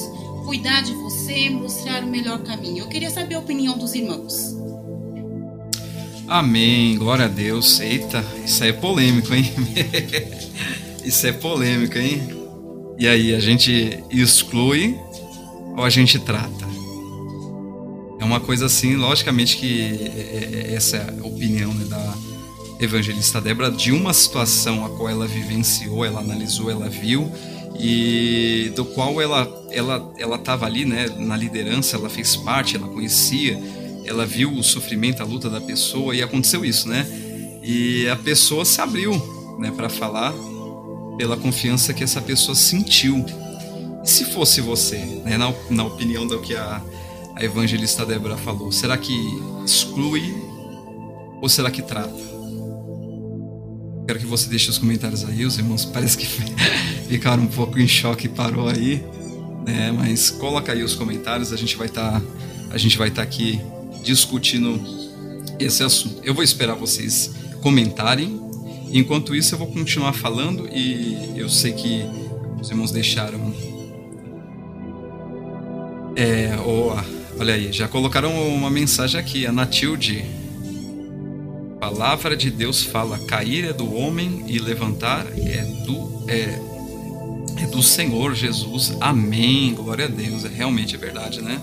cuidar de você, mostrar o melhor caminho. Eu queria saber a opinião dos irmãos. Amém, glória a Deus. Eita, isso aí é polêmico, hein? Isso é polêmico, hein? E aí, a gente exclui ou a gente trata? É uma coisa assim, logicamente que essa é a opinião, né, da evangelista Débora, de uma situação a qual ela vivenciou, ela analisou, ela viu, e do qual ela estava ali, né, na liderança, ela fez parte, ela conhecia, ela viu o sofrimento, a luta da pessoa, e aconteceu isso, né? E a pessoa se abriu, né, para falar pela confiança que essa pessoa sentiu. E se fosse você, né, na opinião do que a evangelista Débora falou, será que exclui ou será que trata? Quero que você deixe os comentários aí, os irmãos parece que ficaram um pouco em choque e parou aí, né? Mas coloca aí os comentários, a gente vai estar aqui discutindo esse assunto. Eu vou esperar vocês comentarem, enquanto isso eu vou continuar falando e eu sei que os irmãos deixaram... olha aí, já colocaram uma mensagem aqui, a Natilde... A palavra de Deus fala, cair é do homem e levantar é do Senhor Jesus. Amém, glória a Deus, realmente é verdade, né?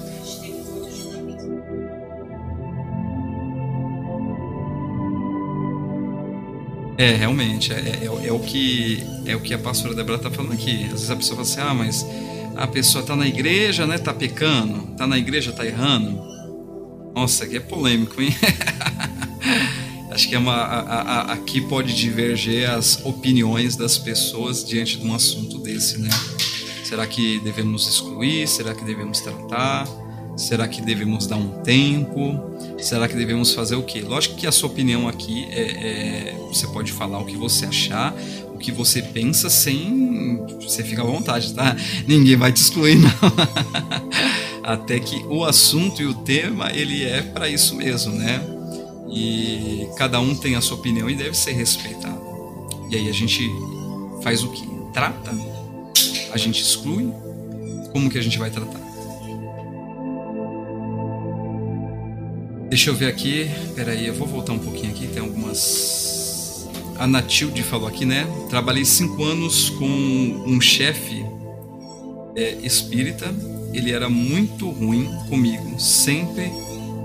Realmente, é o que a pastora Débora está falando aqui. Às vezes a pessoa fala assim, mas a pessoa está na igreja, né? Está pecando, está na igreja, está errando. Nossa, aqui é polêmico, hein? Acho que é aqui pode diverger as opiniões das pessoas diante de um assunto desse, né? Será que devemos excluir? Será que devemos tratar? Será que devemos dar um tempo? Será que devemos fazer o quê? Lógico que a sua opinião aqui você pode falar o que você achar, o que você pensa, sem você fica à vontade, tá? Ninguém vai te excluir, não. Até que o assunto e o tema, ele é para isso mesmo, né? E cada um tem a sua opinião e deve ser respeitado. E aí a gente faz o quê? Trata? A gente exclui? Como que a gente vai tratar? Deixa eu ver aqui, peraí, eu vou voltar um pouquinho aqui, tem algumas... A Natilde falou aqui, né? Trabalhei 5 anos com um chefe espírita, ele era muito ruim comigo, sempre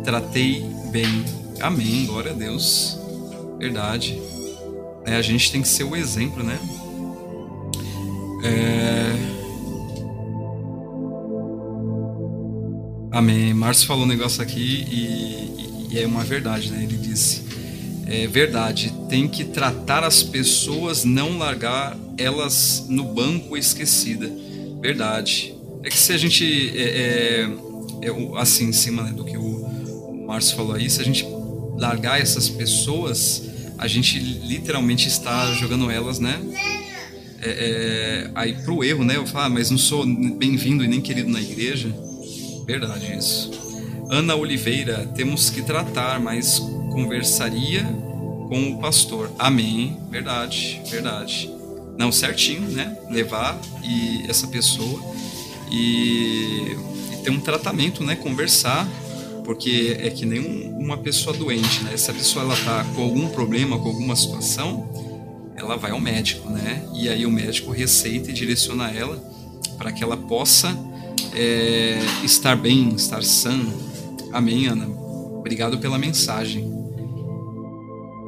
tratei bem. Amém, glória a Deus, verdade. A gente tem que ser o exemplo, né? Amém. Márcio falou um negócio aqui e é uma verdade, né? Ele disse, é verdade, tem que tratar as pessoas, não largar elas no banco esquecida. Verdade. É que se a gente, assim, em cima, né, do que o Márcio falou aí, se a gente largar essas pessoas, a gente literalmente está jogando elas, né? Aí pro erro, né? Eu falo, mas não sou bem-vindo e nem querido na igreja. Verdade isso. Ana Oliveira, temos que tratar, mas conversaria com o pastor. Amém. Verdade, verdade. Não, certinho, né? Levar e essa pessoa e ter um tratamento, né? Conversar, porque é que nem uma pessoa doente, né? Se a pessoa ela tá com algum problema, com alguma situação, ela vai ao médico, né? E aí o médico receita e direciona ela para que ela possa estar bem, estar sã. Amém, Ana. Obrigado pela mensagem.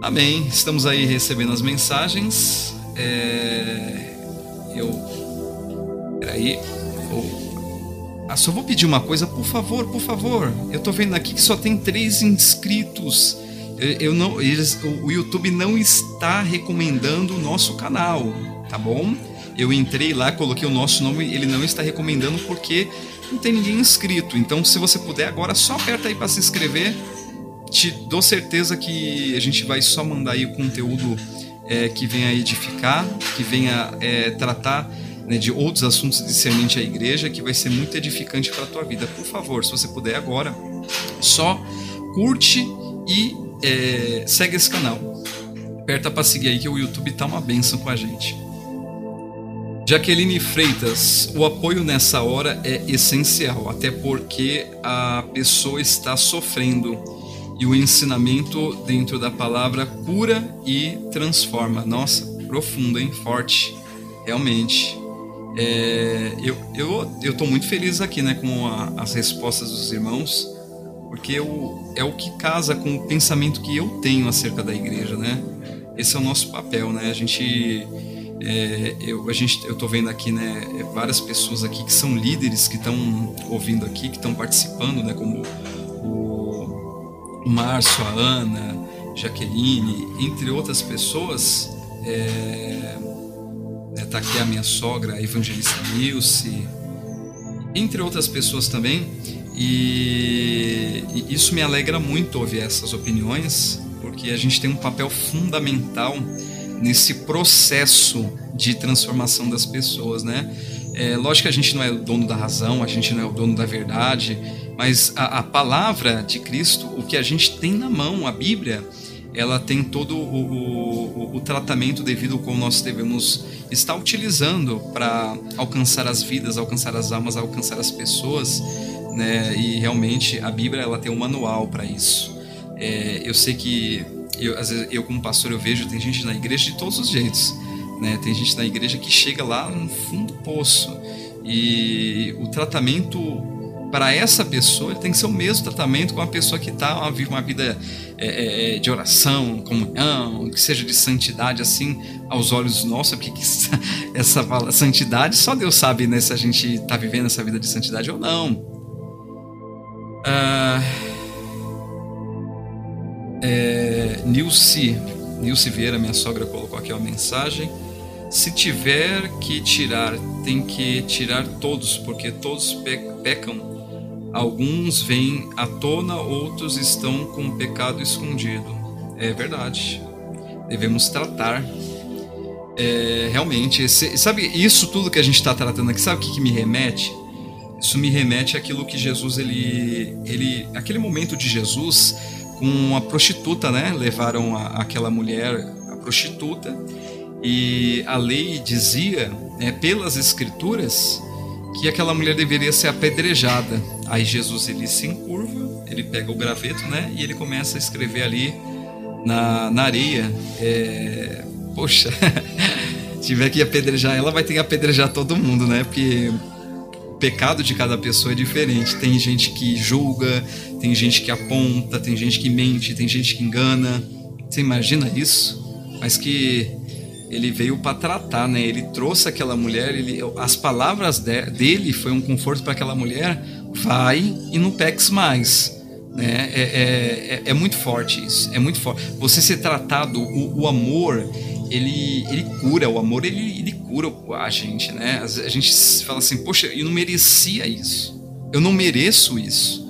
Amém. Estamos aí recebendo as mensagens. Peraí. Só vou pedir uma coisa, por favor, por favor. Eu tô vendo aqui que só tem 3 inscritos. O YouTube não está recomendando o nosso canal, tá bom? Eu entrei lá, coloquei o nosso nome, ele não está recomendando porque não tem ninguém inscrito. Então, se você puder agora, só aperta aí para se inscrever. Te dou certeza que a gente vai só mandar aí o conteúdo que venha edificar, que venha tratar, né, de outros assuntos discernentes à igreja, que vai ser muito edificante para a tua vida. Por favor, se você puder agora, só curte e segue esse canal. Aperta para seguir aí que o YouTube tá uma bênção com a gente. Jaqueline Freitas, o apoio nessa hora é essencial, até porque a pessoa está sofrendo e o ensinamento dentro da palavra cura e transforma. Nossa, profundo, hein? Forte, realmente. Eu estou muito feliz aqui, né, com as respostas dos irmãos, porque é o que casa com o pensamento que eu tenho acerca da igreja, né? Esse é o nosso papel, né? A gente... eu tô vendo aqui, né, várias pessoas aqui que são líderes, que estão ouvindo aqui, que estão participando, né, como o Márcio, a Ana, Jaqueline, entre outras pessoas. Tá aqui a minha sogra, a evangelista Nilce, entre outras pessoas também, e isso me alegra muito ouvir essas opiniões, porque a gente tem um papel fundamental nesse processo de transformação das pessoas, né? Lógico que a gente não é o dono da razão, a gente não é o dono da verdade, mas a palavra de Cristo, o que a gente tem na mão, a Bíblia, ela tem todo o tratamento devido ao qual nós devemos estar utilizando para alcançar as vidas, alcançar as almas, alcançar as pessoas, né? E realmente a Bíblia, ela tem um manual para isso. Eu sei que às vezes, eu como pastor, eu vejo, tem gente na igreja de todos os jeitos, né? Tem gente na igreja que chega lá no fundo do poço, e o tratamento para essa pessoa, ele tem que ser o mesmo tratamento com a pessoa que está uma vida de oração, comunhão, que seja de santidade, assim, aos olhos nossos, porque essa santidade, só Deus sabe, né, se a gente está vivendo essa vida de santidade ou não. Nilce Vieira, minha sogra, colocou aqui uma mensagem. Se tiver que tirar, tem que tirar todos, porque todos pecam. Alguns vêm à tona, outros estão com o pecado escondido. É verdade. Devemos tratar. Realmente, sabe isso tudo que a gente está tratando aqui? Sabe o que me remete? Isso me remete àquilo que Jesus, aquele momento de Jesus com a prostituta, né? Levaram aquela mulher, a prostituta, e a lei dizia, pelas escrituras, que aquela mulher deveria ser apedrejada. Aí Jesus, ele se encurva, ele pega o graveto, né? E ele começa a escrever ali na areia. Poxa, se tiver que apedrejar ela, vai ter que apedrejar todo mundo, né? Porque o pecado de cada pessoa é diferente. Tem gente que julga, tem gente que aponta, tem gente que mente, tem gente que engana. Você imagina isso? Mas que ele veio para tratar, né? Ele trouxe aquela mulher, as palavras dele foi um conforto para aquela mulher. Vai e não peques mais. Né? É muito forte isso, é muito forte. Você ser tratado, o amor, ele cura, o amor ele cura a gente, né? A gente fala assim, poxa, eu não merecia isso, eu não mereço isso,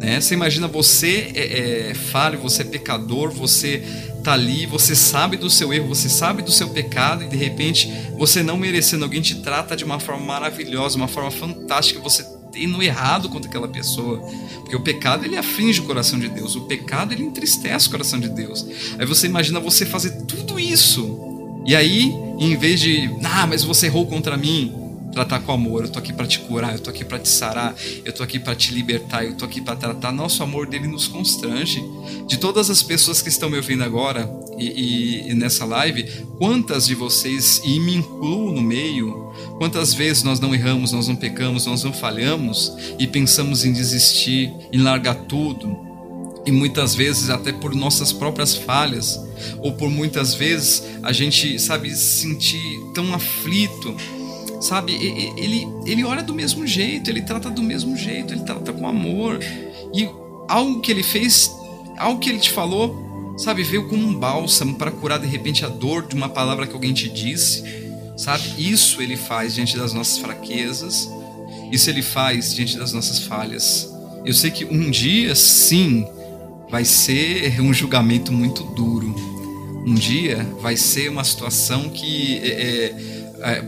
né? Você imagina, você é falho, você é pecador, você tá ali, você sabe do seu erro, você sabe do seu pecado, e de repente, você não merecendo, alguém te trata de uma forma maravilhosa, uma forma fantástica, você e no errado contra aquela pessoa, porque o pecado ele aflige o coração de Deus, o pecado ele entristece o coração de Deus. Aí você imagina você fazer tudo isso, e aí em vez de, mas você errou contra mim, tratar com amor, eu tô aqui para te curar, eu tô aqui para te sarar, eu tô aqui para te libertar, eu tô aqui para tratar. Nosso amor dele nos constrange. De todas as pessoas que estão me ouvindo agora e nessa live, quantas de vocês, e me incluo no meio, quantas vezes nós não erramos, nós não pecamos, nós não falhamos e pensamos em desistir, em largar tudo, e muitas vezes até por nossas próprias falhas, ou por muitas vezes a gente, sabe, se sentir tão aflito. Sabe, ele olha do mesmo jeito, ele trata do mesmo jeito, ele trata com amor. E algo que ele fez, algo que ele te falou, sabe, veio como um bálsamo para curar de repente a dor de uma palavra que alguém te disse, sabe? Isso ele faz diante das nossas fraquezas, isso ele faz diante das nossas falhas. Eu sei que um dia, sim, vai ser um julgamento muito duro. Um dia vai ser uma situação que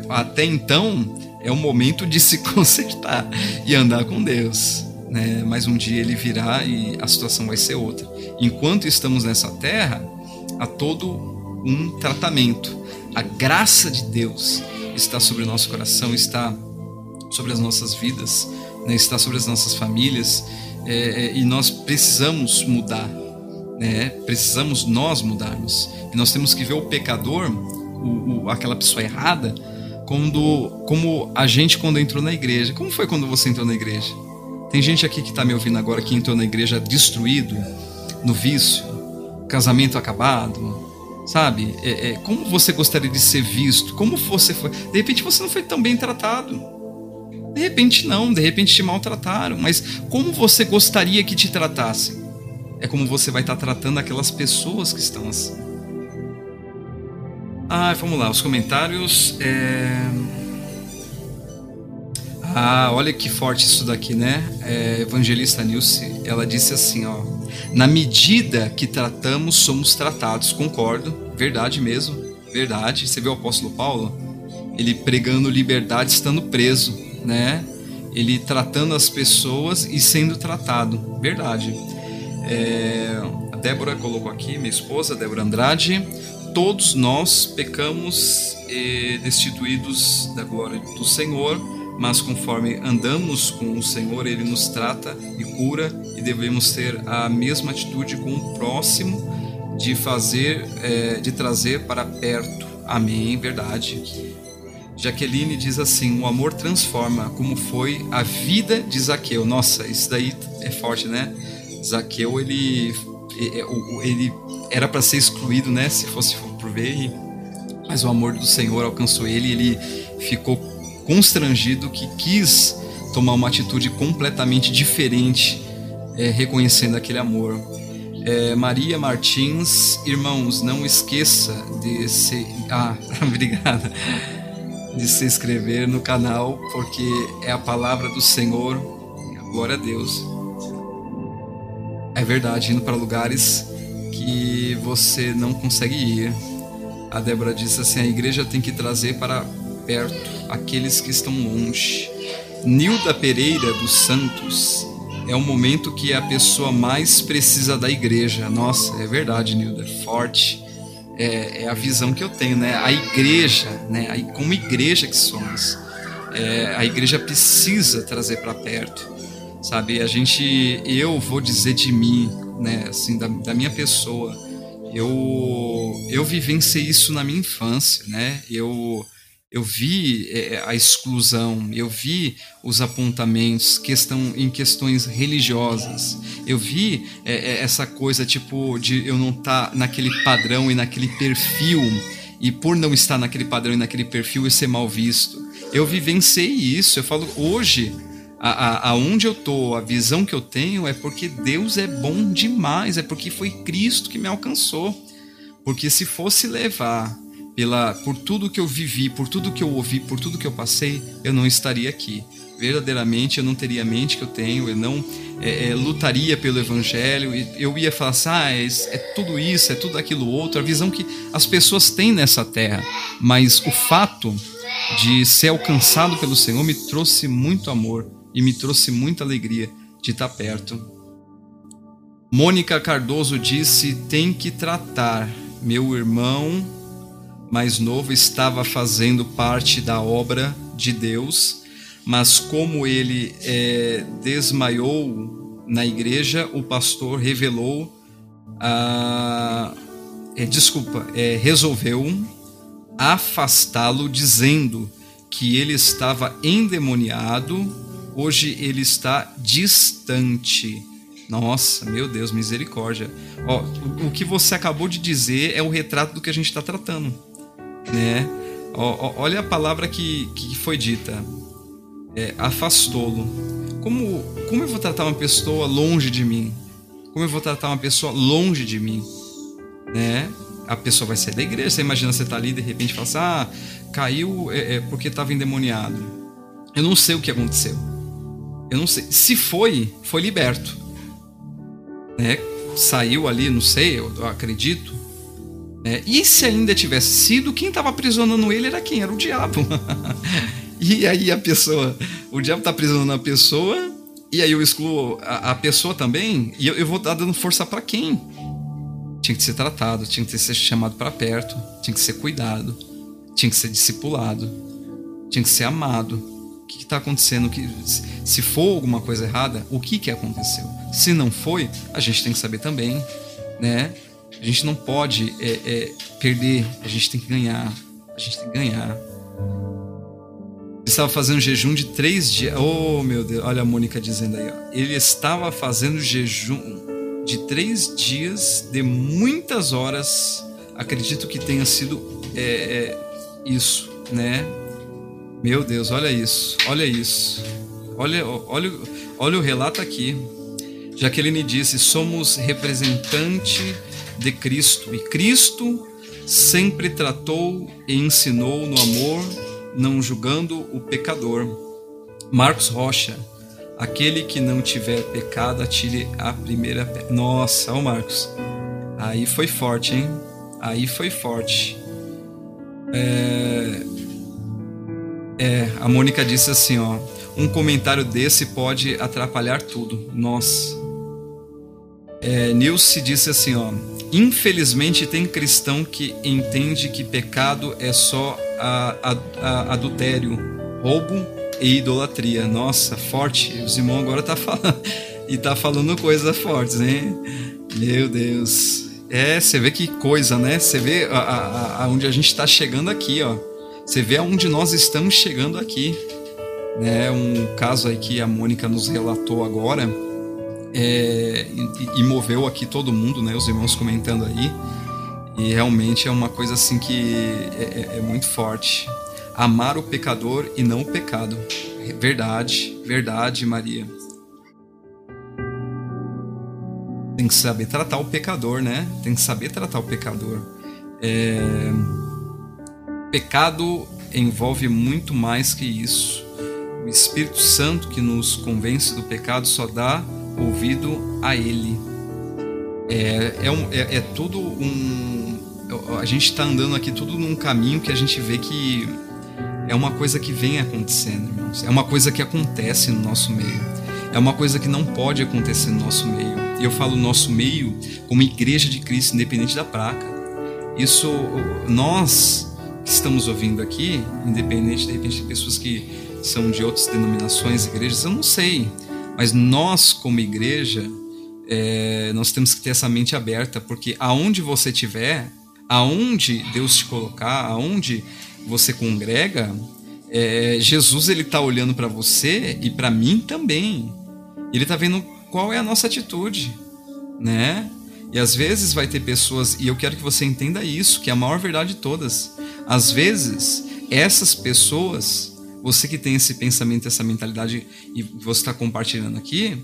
até então é o momento de se consertar e andar com Deus, né? Mas um dia ele virá e a situação vai ser outra. Enquanto estamos nessa terra, há todo um tratamento. A graça de Deus está sobre o nosso coração, está sobre as nossas vidas, né? Está sobre as nossas famílias, e nós precisamos mudar, né? Precisamos nós mudarmos, e nós temos que ver o pecador, aquela pessoa errada, como a gente quando entrou na igreja. Como foi quando você entrou na igreja? Tem gente aqui que está me ouvindo agora que entrou na igreja destruído, no vício, casamento acabado, sabe? Como você gostaria de ser visto? Como você foi? De repente você não foi tão bem tratado. De repente não, de repente te maltrataram. Mas como você gostaria que te tratassem? É como você vai estar tratando aquelas pessoas que estão assim. Vamos lá, os comentários. Olha que forte isso daqui, né? Evangelista Nilce, ela disse assim, ó: na medida que tratamos, somos tratados. Concordo, verdade mesmo, verdade. Você viu o apóstolo Paulo? Ele pregando liberdade estando preso, né? Ele tratando as pessoas e sendo tratado, verdade. A Débora colocou aqui, minha esposa, Débora Andrade: todos nós pecamos e destituídos da glória do Senhor, mas conforme andamos com o Senhor, Ele nos trata e cura, e devemos ter a mesma atitude com o próximo, de trazer para perto. Amém, verdade. Jaqueline diz assim: o amor transforma, como foi a vida de Zaqueu. Nossa, isso daí é forte, né? Zaqueu, ele era para ser excluído, né? Se fosse por ver, mas o amor do Senhor alcançou ele, e ele ficou constrangido, que quis tomar uma atitude completamente diferente, reconhecendo aquele amor. Maria Martins, irmãos, não esqueça de se... Ah, obrigada. De se inscrever no canal, porque é a palavra do Senhor. Glória a Deus. É verdade, indo para lugares que você não consegue ir. A Débora disse assim, a igreja tem que trazer para perto aqueles que estão longe. Nilda Pereira dos Santos, é o momento que a pessoa mais precisa da igreja. Nossa, é verdade, Nilda, forte. É a visão que eu tenho, né? A igreja, né? Como igreja que somos, a igreja precisa trazer para perto, sabe? Eu vou dizer de mim, né? Assim, da minha pessoa, eu vivenciei isso na minha infância, né? Eu vi a exclusão, eu vi os apontamentos em questões religiosas, eu vi essa coisa tipo de eu não estar naquele padrão e naquele perfil, e por não estar naquele padrão e naquele perfil eu ser mal visto. Eu vivenciei isso, eu falo hoje, aonde eu tô, a visão que eu tenho é porque Deus é bom demais, é porque foi Cristo que me alcançou, porque se fosse levar... por tudo que eu vivi, por tudo que eu ouvi, por tudo que eu passei, eu não estaria aqui. Verdadeiramente, eu não teria a mente que eu tenho, eu não lutaria pelo Evangelho, eu ia falar assim, é tudo isso, é tudo aquilo outro, a visão que as pessoas têm nessa terra. Mas o fato de ser alcançado pelo Senhor me trouxe muito amor e me trouxe muita alegria de estar perto. Mônica Cardoso disse, tem que tratar meu irmão... mais novo estava fazendo parte da obra de Deus, mas como ele desmaiou na igreja, o pastor resolveu afastá-lo, dizendo que ele estava endemoniado, hoje ele está distante. Nossa, meu Deus, misericórdia. Ó, o que você acabou de dizer é o retrato do que a gente está tratando, né? Olha a palavra que foi dita, afastou-lo. Como eu vou tratar uma pessoa longe de mim? Como eu vou tratar uma pessoa longe de mim, né? A pessoa vai sair da igreja. Você imagina, você tá ali e de repente fala assim, caiu porque estava endemoniado. Eu não sei o que aconteceu, eu não sei, se foi liberto, né? Saiu ali, não sei, eu acredito. E se ainda tivesse sido, quem estava aprisionando ele era quem? Era o diabo. E aí o diabo está aprisionando a pessoa, e aí eu excluo a pessoa também, e eu vou estar dando força para quem? Tinha que ser tratado, tinha que ser chamado para perto, tinha que ser cuidado, tinha que ser discipulado, tinha que ser amado. O que está acontecendo? Se for alguma coisa errada, o que aconteceu? Se não foi, a gente tem que saber também, né? A gente não pode perder, a gente tem que ganhar, a gente tem que ganhar. Ele estava fazendo jejum de 3 dias, oh meu Deus, olha a Mônica dizendo aí, ó. Ele estava fazendo jejum de 3 dias, de muitas horas, acredito que tenha sido isso, né? Meu Deus, olha isso, olha isso, olha o relato aqui. Jaqueline disse, somos representante de Cristo, e Cristo sempre tratou e ensinou no amor, não julgando o pecador. Marcos Rocha, aquele que não tiver pecado, atire a primeira pedra. Nossa, ó Marcos, aí foi forte, hein? Aí foi forte. A Mônica disse assim, ó, um comentário desse pode atrapalhar tudo. Nossa. Nilce disse assim, ó, infelizmente tem cristão que entende que pecado é só adultério, roubo e idolatria. Nossa, forte. Os irmãos agora tá falando coisas fortes, hein? Meu Deus. Você vê que coisa, né? Você vê aonde a gente está chegando aqui, ó. Você vê aonde nós estamos chegando aqui, né? Um caso aí que a Mônica nos relatou agora. E moveu aqui todo mundo, né? Os irmãos comentando aí, e realmente é uma coisa assim que é muito forte. Amar o pecador e não o pecado. Verdade, verdade, Maria. Tem que saber tratar o pecador, né? Tem que saber tratar o pecador. Pecado envolve muito mais que isso. O Espírito Santo que nos convence do pecado só dá ouvido a Ele. É tudo um... A gente está andando aqui tudo num caminho que a gente vê que é uma coisa que vem acontecendo, irmãos. É uma coisa que acontece no nosso meio. É uma coisa que não pode acontecer no nosso meio. E eu falo nosso meio como Igreja de Cristo, independente da placa. Isso, nós que estamos ouvindo aqui, independente de repente de pessoas que são de outras denominações, igrejas, eu não sei. Mas nós como igreja, nós temos que ter essa mente aberta, porque aonde você estiver, aonde Deus te colocar, aonde você congrega, Jesus ele está olhando para você e para mim também. Ele está vendo qual é a nossa atitude, né? E às vezes vai ter pessoas, e eu quero que você entenda isso, que é a maior verdade de todas. Às vezes, essas pessoas, você que tem esse pensamento, essa mentalidade, e você está compartilhando aqui,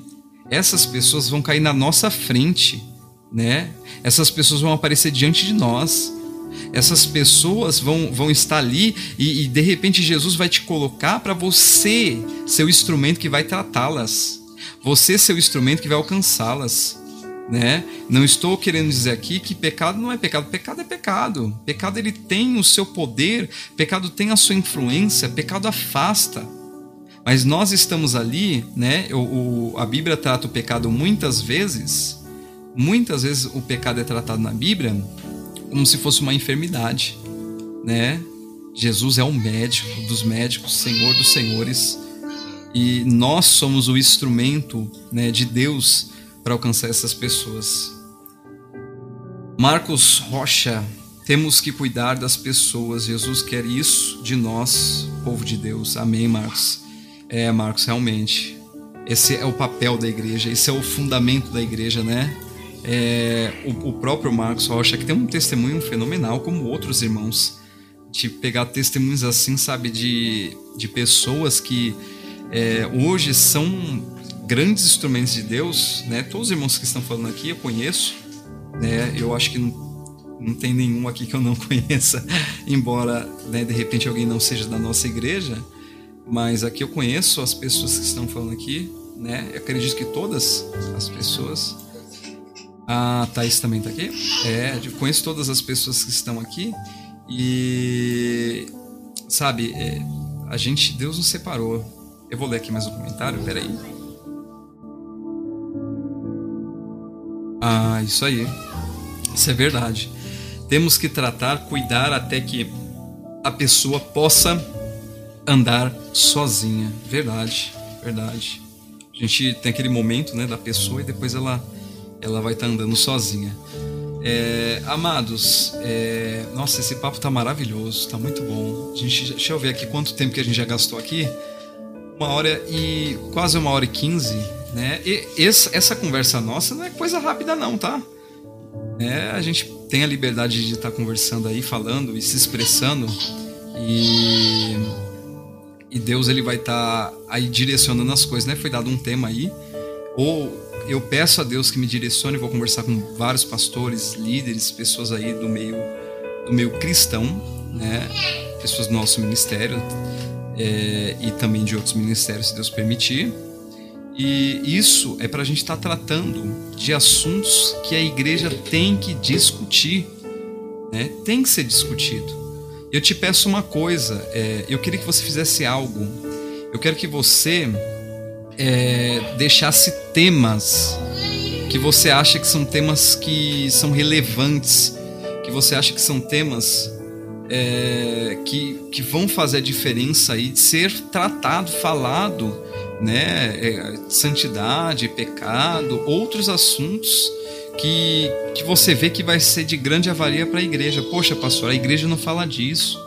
essas pessoas vão cair na nossa frente, né? Essas pessoas vão aparecer diante de nós. Essas pessoas vão estar ali e de repente Jesus vai te colocar para você ser o instrumento que vai tratá-las, você ser o instrumento que vai alcançá-las, né? Não estou querendo dizer aqui que pecado não é pecado. Pecado é pecado. Pecado ele tem o seu poder, pecado tem a sua influência, pecado afasta. Mas nós estamos ali, né? A Bíblia trata o pecado muitas vezes. Muitas vezes o pecado é tratado na Bíblia como se fosse uma enfermidade, né? Jesus é o médico dos médicos, Senhor dos senhores, e nós somos o instrumento, né, de Deus para alcançar essas pessoas. Marcos Rocha, temos que cuidar das pessoas, Jesus quer isso de nós, povo de Deus. Amém, Marcos. Marcos, realmente, esse é o papel da igreja, esse é o fundamento da igreja, né? O próprio Marcos Rocha, que tem um testemunho fenomenal, como outros irmãos, de pegar testemunhos assim, sabe, de pessoas que hoje são grandes instrumentos de Deus, né? Todos os irmãos que estão falando aqui eu conheço, né? Eu acho que não tem nenhum aqui que eu não conheça, embora, né, de repente alguém não seja da nossa igreja, mas aqui eu conheço as pessoas que estão falando aqui, né? Eu acredito que todas as pessoas. A Thaís também está aqui. Eu conheço todas as pessoas que estão aqui. E, sabe, Deus nos separou. Eu vou ler aqui mais um comentário, peraí. Ah, isso aí. Isso é verdade. Temos que tratar, cuidar até que a pessoa possa andar sozinha. Verdade, verdade. A gente tem aquele momento, né, da pessoa e depois ela vai estar andando sozinha. Amados, nossa, esse papo tá maravilhoso, tá muito bom. Deixa eu ver aqui quanto tempo que a gente já gastou aqui. Quase 1h15, né? E essa conversa nossa não é coisa rápida não, tá? A gente tem a liberdade de estar conversando aí, falando e se expressando, e Deus ele vai estar aí direcionando as coisas, né? Foi dado um tema aí, ou eu peço a Deus que me direcione. Vou conversar com vários pastores, líderes, pessoas aí do meio cristão, né? Pessoas do nosso ministério, e também de outros ministérios, se Deus permitir. E isso é para a gente estar tratando de assuntos que a igreja tem que discutir, né? Tem que ser discutido. Eu te peço uma coisa, eu queria que você fizesse algo. Eu quero que você deixasse temas que você acha que são temas que são relevantes, que você acha que são temas que vão fazer a diferença aí de ser tratado, falado, né? Santidade, pecado, outros assuntos que você vê que vai ser de grande avalia para a igreja. Poxa, pastor, a igreja não fala disso,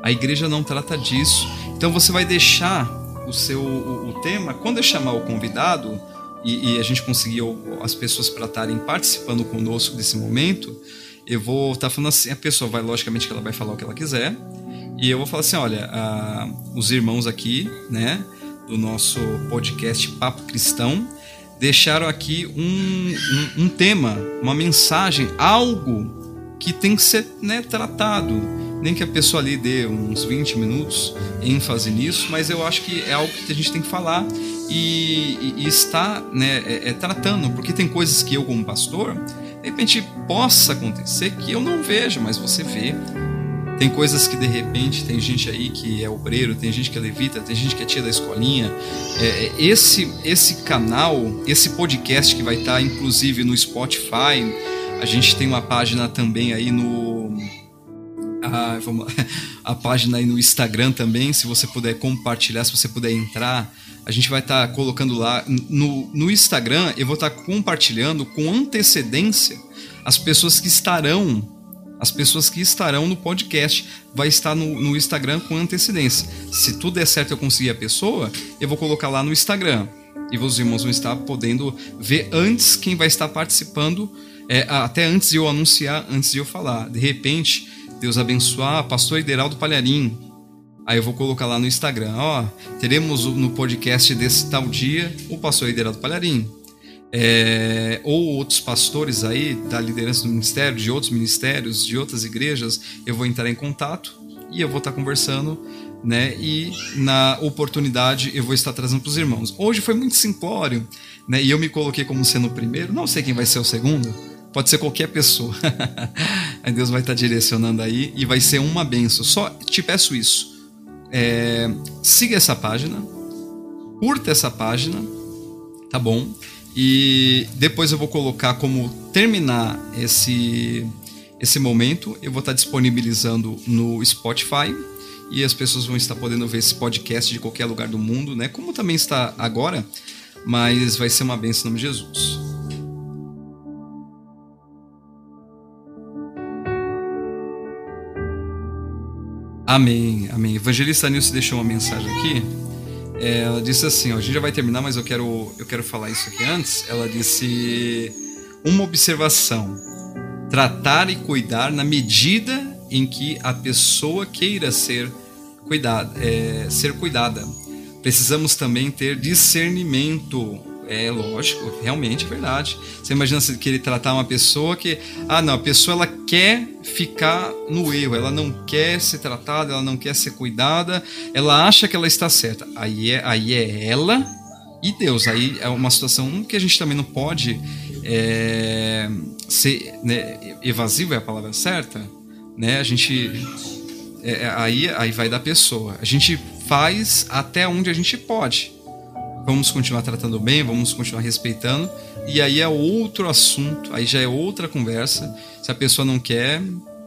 a igreja não trata disso. Então você vai deixar o tema. Quando eu chamar o convidado e a gente conseguir as pessoas para estarem participando conosco desse momento, eu vou estar falando assim, a pessoa vai, logicamente que ela vai falar o que ela quiser, e eu vou falar assim, olha, os irmãos aqui, né, do nosso podcast Papo Cristão, deixaram aqui um tema, uma mensagem, algo que tem que ser, né, tratado. Nem que a pessoa ali dê uns 20 minutos ênfase nisso, mas eu acho que é algo que a gente tem que falar e está, né, tratando, porque tem coisas que eu, como pastor, de repente possa acontecer que eu não vejo, mas você vê. Tem coisas que de repente tem gente aí que é obreiro, tem gente que é levita, tem gente que é tia da escolinha. Esse canal, esse podcast que vai estar inclusive no Spotify, a gente tem uma página também aí no... a página aí no Instagram também, se você puder compartilhar, se você puder entrar, a gente vai estar colocando lá no Instagram. Eu vou estar compartilhando com antecedência as pessoas que estarão no podcast, vai estar no Instagram com antecedência. Se tudo der certo, eu conseguir a pessoa, eu vou colocar lá no Instagram e os irmãos vão estar podendo ver antes quem vai estar participando, até antes de eu anunciar, antes de eu falar. De repente, Deus abençoar, pastor Ideraldo Palharim. Aí eu vou colocar lá no Instagram, ó, teremos no podcast desse tal dia o pastor Ideraldo Palharim. Ou outros pastores aí da liderança do ministério, de outros ministérios, de outras igrejas, eu vou entrar em contato e eu vou estar conversando, né? E na oportunidade eu vou estar trazendo para os irmãos. Hoje foi muito simplório, né? E eu me coloquei como sendo o primeiro, não sei quem vai ser o segundo. Pode ser qualquer pessoa. Aí Deus vai estar direcionando aí e vai ser uma benção. Só te peço isso. Siga essa página. Curta essa página. Tá bom? E depois eu vou colocar como terminar esse momento. Eu vou estar disponibilizando no Spotify. E as pessoas vão estar podendo ver esse podcast de qualquer lugar do mundo, né? Como também está agora. Mas vai ser uma benção em nome de Jesus. Amém, amém. Evangelista Nilce deixou uma mensagem aqui. Ela disse assim, ó, a gente já vai terminar, mas eu quero falar isso aqui antes. Ela disse, uma observação, tratar e cuidar na medida em que a pessoa queira ser cuidada. Precisamos também ter discernimento. É lógico, realmente é verdade. Você imagina se querer tratar uma pessoa que... Ah, não, a pessoa ela quer ficar no erro, ela não quer ser tratada, ela não quer ser cuidada, ela acha que ela está certa. Aí é ela e Deus. Aí é uma situação que a gente também não pode ser, né, evasivo é a palavra certa, né? A gente... Aí vai da pessoa. A gente faz até onde a gente pode. Vamos continuar tratando bem, vamos continuar respeitando. E aí é outro assunto, aí já é outra conversa. Se a pessoa não quer,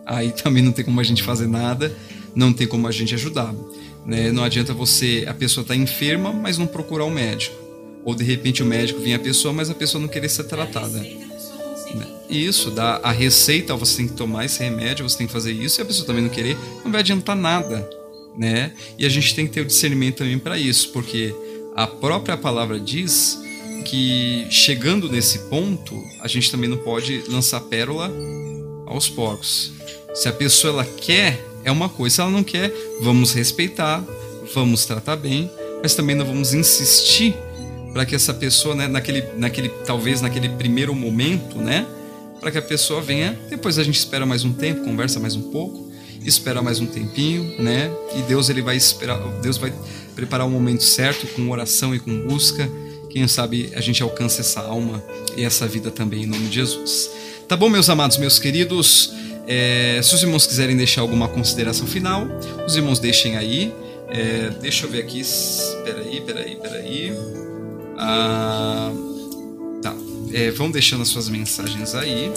aí também não tem como a gente fazer nada, não tem como a gente ajudar, né? Não adianta a pessoa estar enferma, mas não procurar o médico. Ou de repente o médico vem a pessoa, mas a pessoa não querer ser tratada. Isso, dá a receita, você tem que tomar esse remédio, você tem que fazer isso, e a pessoa também não querer, não vai adiantar nada, né? E a gente tem que ter o discernimento também para isso, porque... A própria palavra diz que, chegando nesse ponto, a gente também não pode lançar pérola aos porcos. Se a pessoa ela quer, é uma coisa. Se ela não quer, vamos respeitar, vamos tratar bem, mas também não vamos insistir para que essa pessoa, né, talvez naquele primeiro momento, né, para que a pessoa venha. Depois a gente espera mais um tempo, conversa mais um pouco, espera mais um tempinho, né? E Deus vai esperar, Deus vai preparar o momento certo, com oração e com busca. Quem sabe a gente alcança essa alma e essa vida também, em nome de Jesus. Tá bom, meus amados, meus queridos? Se os irmãos quiserem deixar alguma consideração final, os irmãos deixem aí. Deixa eu ver aqui. Peraí. Tá. Vão deixando as suas mensagens aí.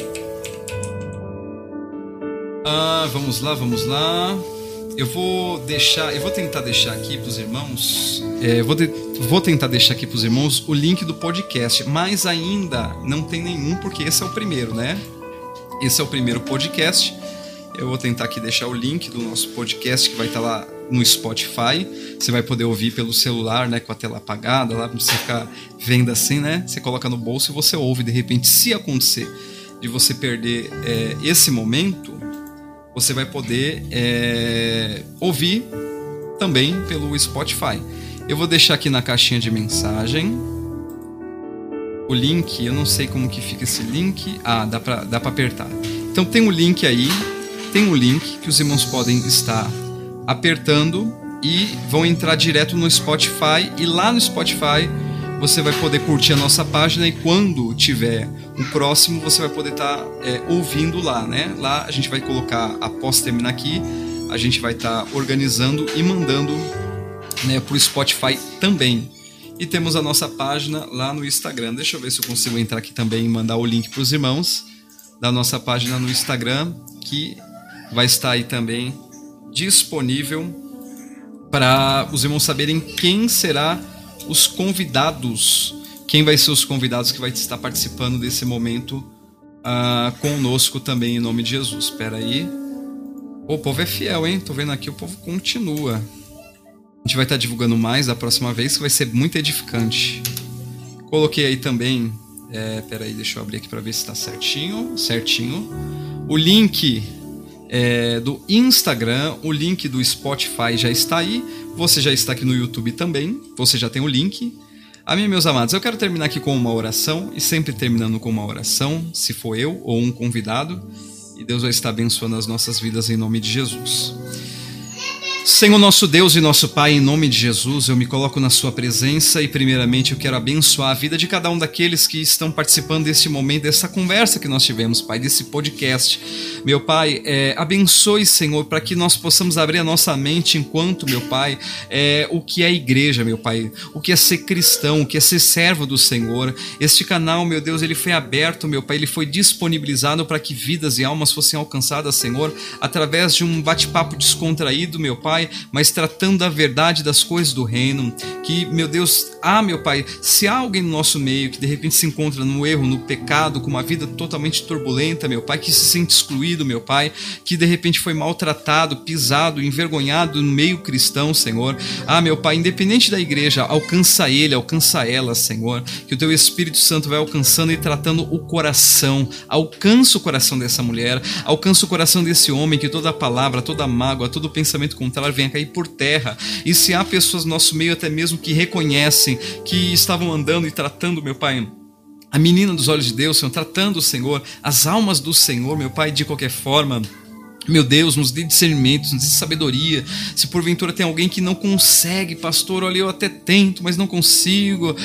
Vamos lá. Eu vou tentar deixar aqui para os irmãos o link do podcast, mas ainda não tem nenhum, porque esse é o primeiro, né? Esse é o primeiro podcast. Eu vou tentar aqui deixar o link do nosso podcast, que vai estar lá no Spotify. Você vai poder ouvir pelo celular, né? Com a tela apagada, lá para você ficar vendo assim, né? Você coloca no bolso e você ouve. De repente, se acontecer de você perder esse momento, você vai poder ouvir também pelo Spotify. Eu vou deixar aqui na caixinha de mensagem. o link, eu não sei como que fica esse link. Ah, dá pra apertar. Então tem um link aí, tem um link que os irmãos podem estar apertando e vão entrar direto no Spotify. E lá no Spotify você vai poder curtir a nossa página, e quando tiver o próximo você vai poder estar ouvindo lá, né? Lá a gente vai colocar, após terminar aqui, a gente vai estar organizando e mandando, né, para o Spotify também. E temos a nossa página lá no Instagram. Deixa eu ver se eu consigo entrar aqui também e mandar o link para os irmãos da nossa página no Instagram, que vai estar aí também disponível para os irmãos saberem quem será os convidados, quem vai ser os convidados que vai estar participando desse momento conosco também, em nome de Jesus. Espera aí. O povo é fiel, hein? Tô vendo aqui, o povo continua. A gente vai estar divulgando mais da próxima vez, que vai ser muito edificante. Coloquei aí também, espera aí, deixa eu abrir aqui para ver se está certinho. O link do Instagram, o link do Spotify já está aí. Você já está aqui no YouTube também, você já tem o link. Amém, meus amados, eu quero terminar aqui com uma oração, e sempre terminando com uma oração, se for eu ou um convidado, e Deus vai estar abençoando as nossas vidas em nome de Jesus. Senhor nosso Deus e nosso Pai, em nome de Jesus, eu me coloco na sua presença e primeiramente eu quero abençoar a vida de cada um daqueles que estão participando deste momento, dessa conversa que nós tivemos, Pai, desse podcast. Meu Pai, abençoe, Senhor, para que nós possamos abrir a nossa mente enquanto, meu Pai, o que é igreja, meu Pai, o que é ser cristão, o que é ser servo do Senhor. Este canal, meu Deus, ele foi aberto, meu Pai, ele foi disponibilizado para que vidas e almas fossem alcançadas, Senhor, através de um bate-papo descontraído, meu Pai, mas tratando da verdade das coisas do reino. Que, meu Deus, meu Pai, se há alguém no nosso meio que de repente se encontra no erro, no pecado, com uma vida totalmente turbulenta, meu Pai, que se sente excluído, meu Pai, que de repente foi maltratado, pisado, envergonhado no meio cristão, Senhor, meu Pai, independente da igreja, alcança ele, alcança ela, Senhor, que o Teu Espírito Santo vai alcançando e tratando o coração. Alcança o coração dessa mulher, alcança o coração desse homem, que toda palavra, toda mágoa, todo pensamento contrário venha cair por terra. E se há pessoas no nosso meio até mesmo que reconhecem que estavam andando e tratando, meu Pai, a menina dos olhos de Deus, Senhor, tratando, Senhor, as almas do Senhor, meu Pai, de qualquer forma, meu Deus, nos dê discernimento, nos dê sabedoria. Se porventura tem alguém que não consegue, pastor, olha, eu até tento, mas não consigo,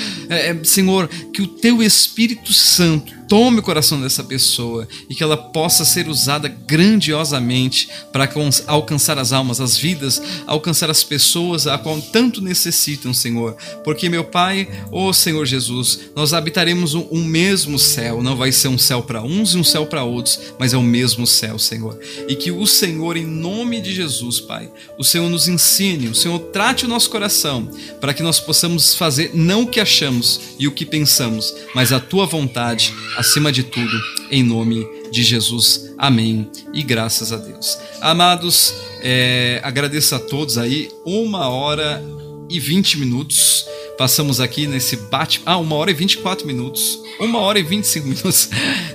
Senhor, que o Teu Espírito Santo tome o coração dessa pessoa e que ela possa ser usada grandiosamente para alcançar as almas, as vidas, alcançar as pessoas a qual tanto necessitam, Senhor. Porque, meu Pai, Senhor Jesus, nós habitaremos um mesmo céu. Não vai ser um céu para uns e um céu para outros, mas é o mesmo céu, Senhor. E que o Senhor, em nome de Jesus, Pai, o Senhor nos ensine, o Senhor trate o nosso coração para que nós possamos fazer não o que achamos e o que pensamos, mas a Tua vontade, acima de tudo, em nome de Jesus. Amém. E graças a Deus. Amados, agradeço a todos aí. 1h20. Passamos aqui nesse bate-papo. 1h24. 1h25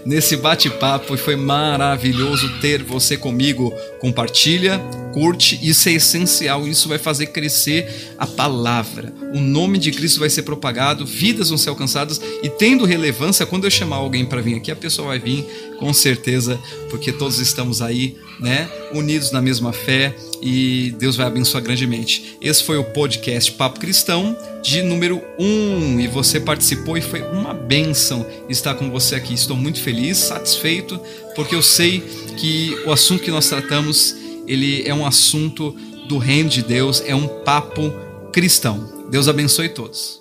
nesse bate-papo. E foi maravilhoso ter você comigo. Compartilha, curte, isso é essencial. Isso vai fazer crescer a palavra. O nome de Cristo vai ser propagado, vidas vão ser alcançadas, e tendo relevância, quando eu chamar alguém para vir aqui, a pessoa vai vir com certeza, porque todos estamos aí, né, unidos na mesma fé, e Deus vai abençoar grandemente. Esse foi o podcast Papo Cristão de número 1, e você participou e foi uma bênção estar com você aqui. Estou muito feliz, satisfeito, porque eu sei que o assunto que nós tratamos, ele é um assunto do reino de Deus, é um papo cristão. Deus abençoe todos.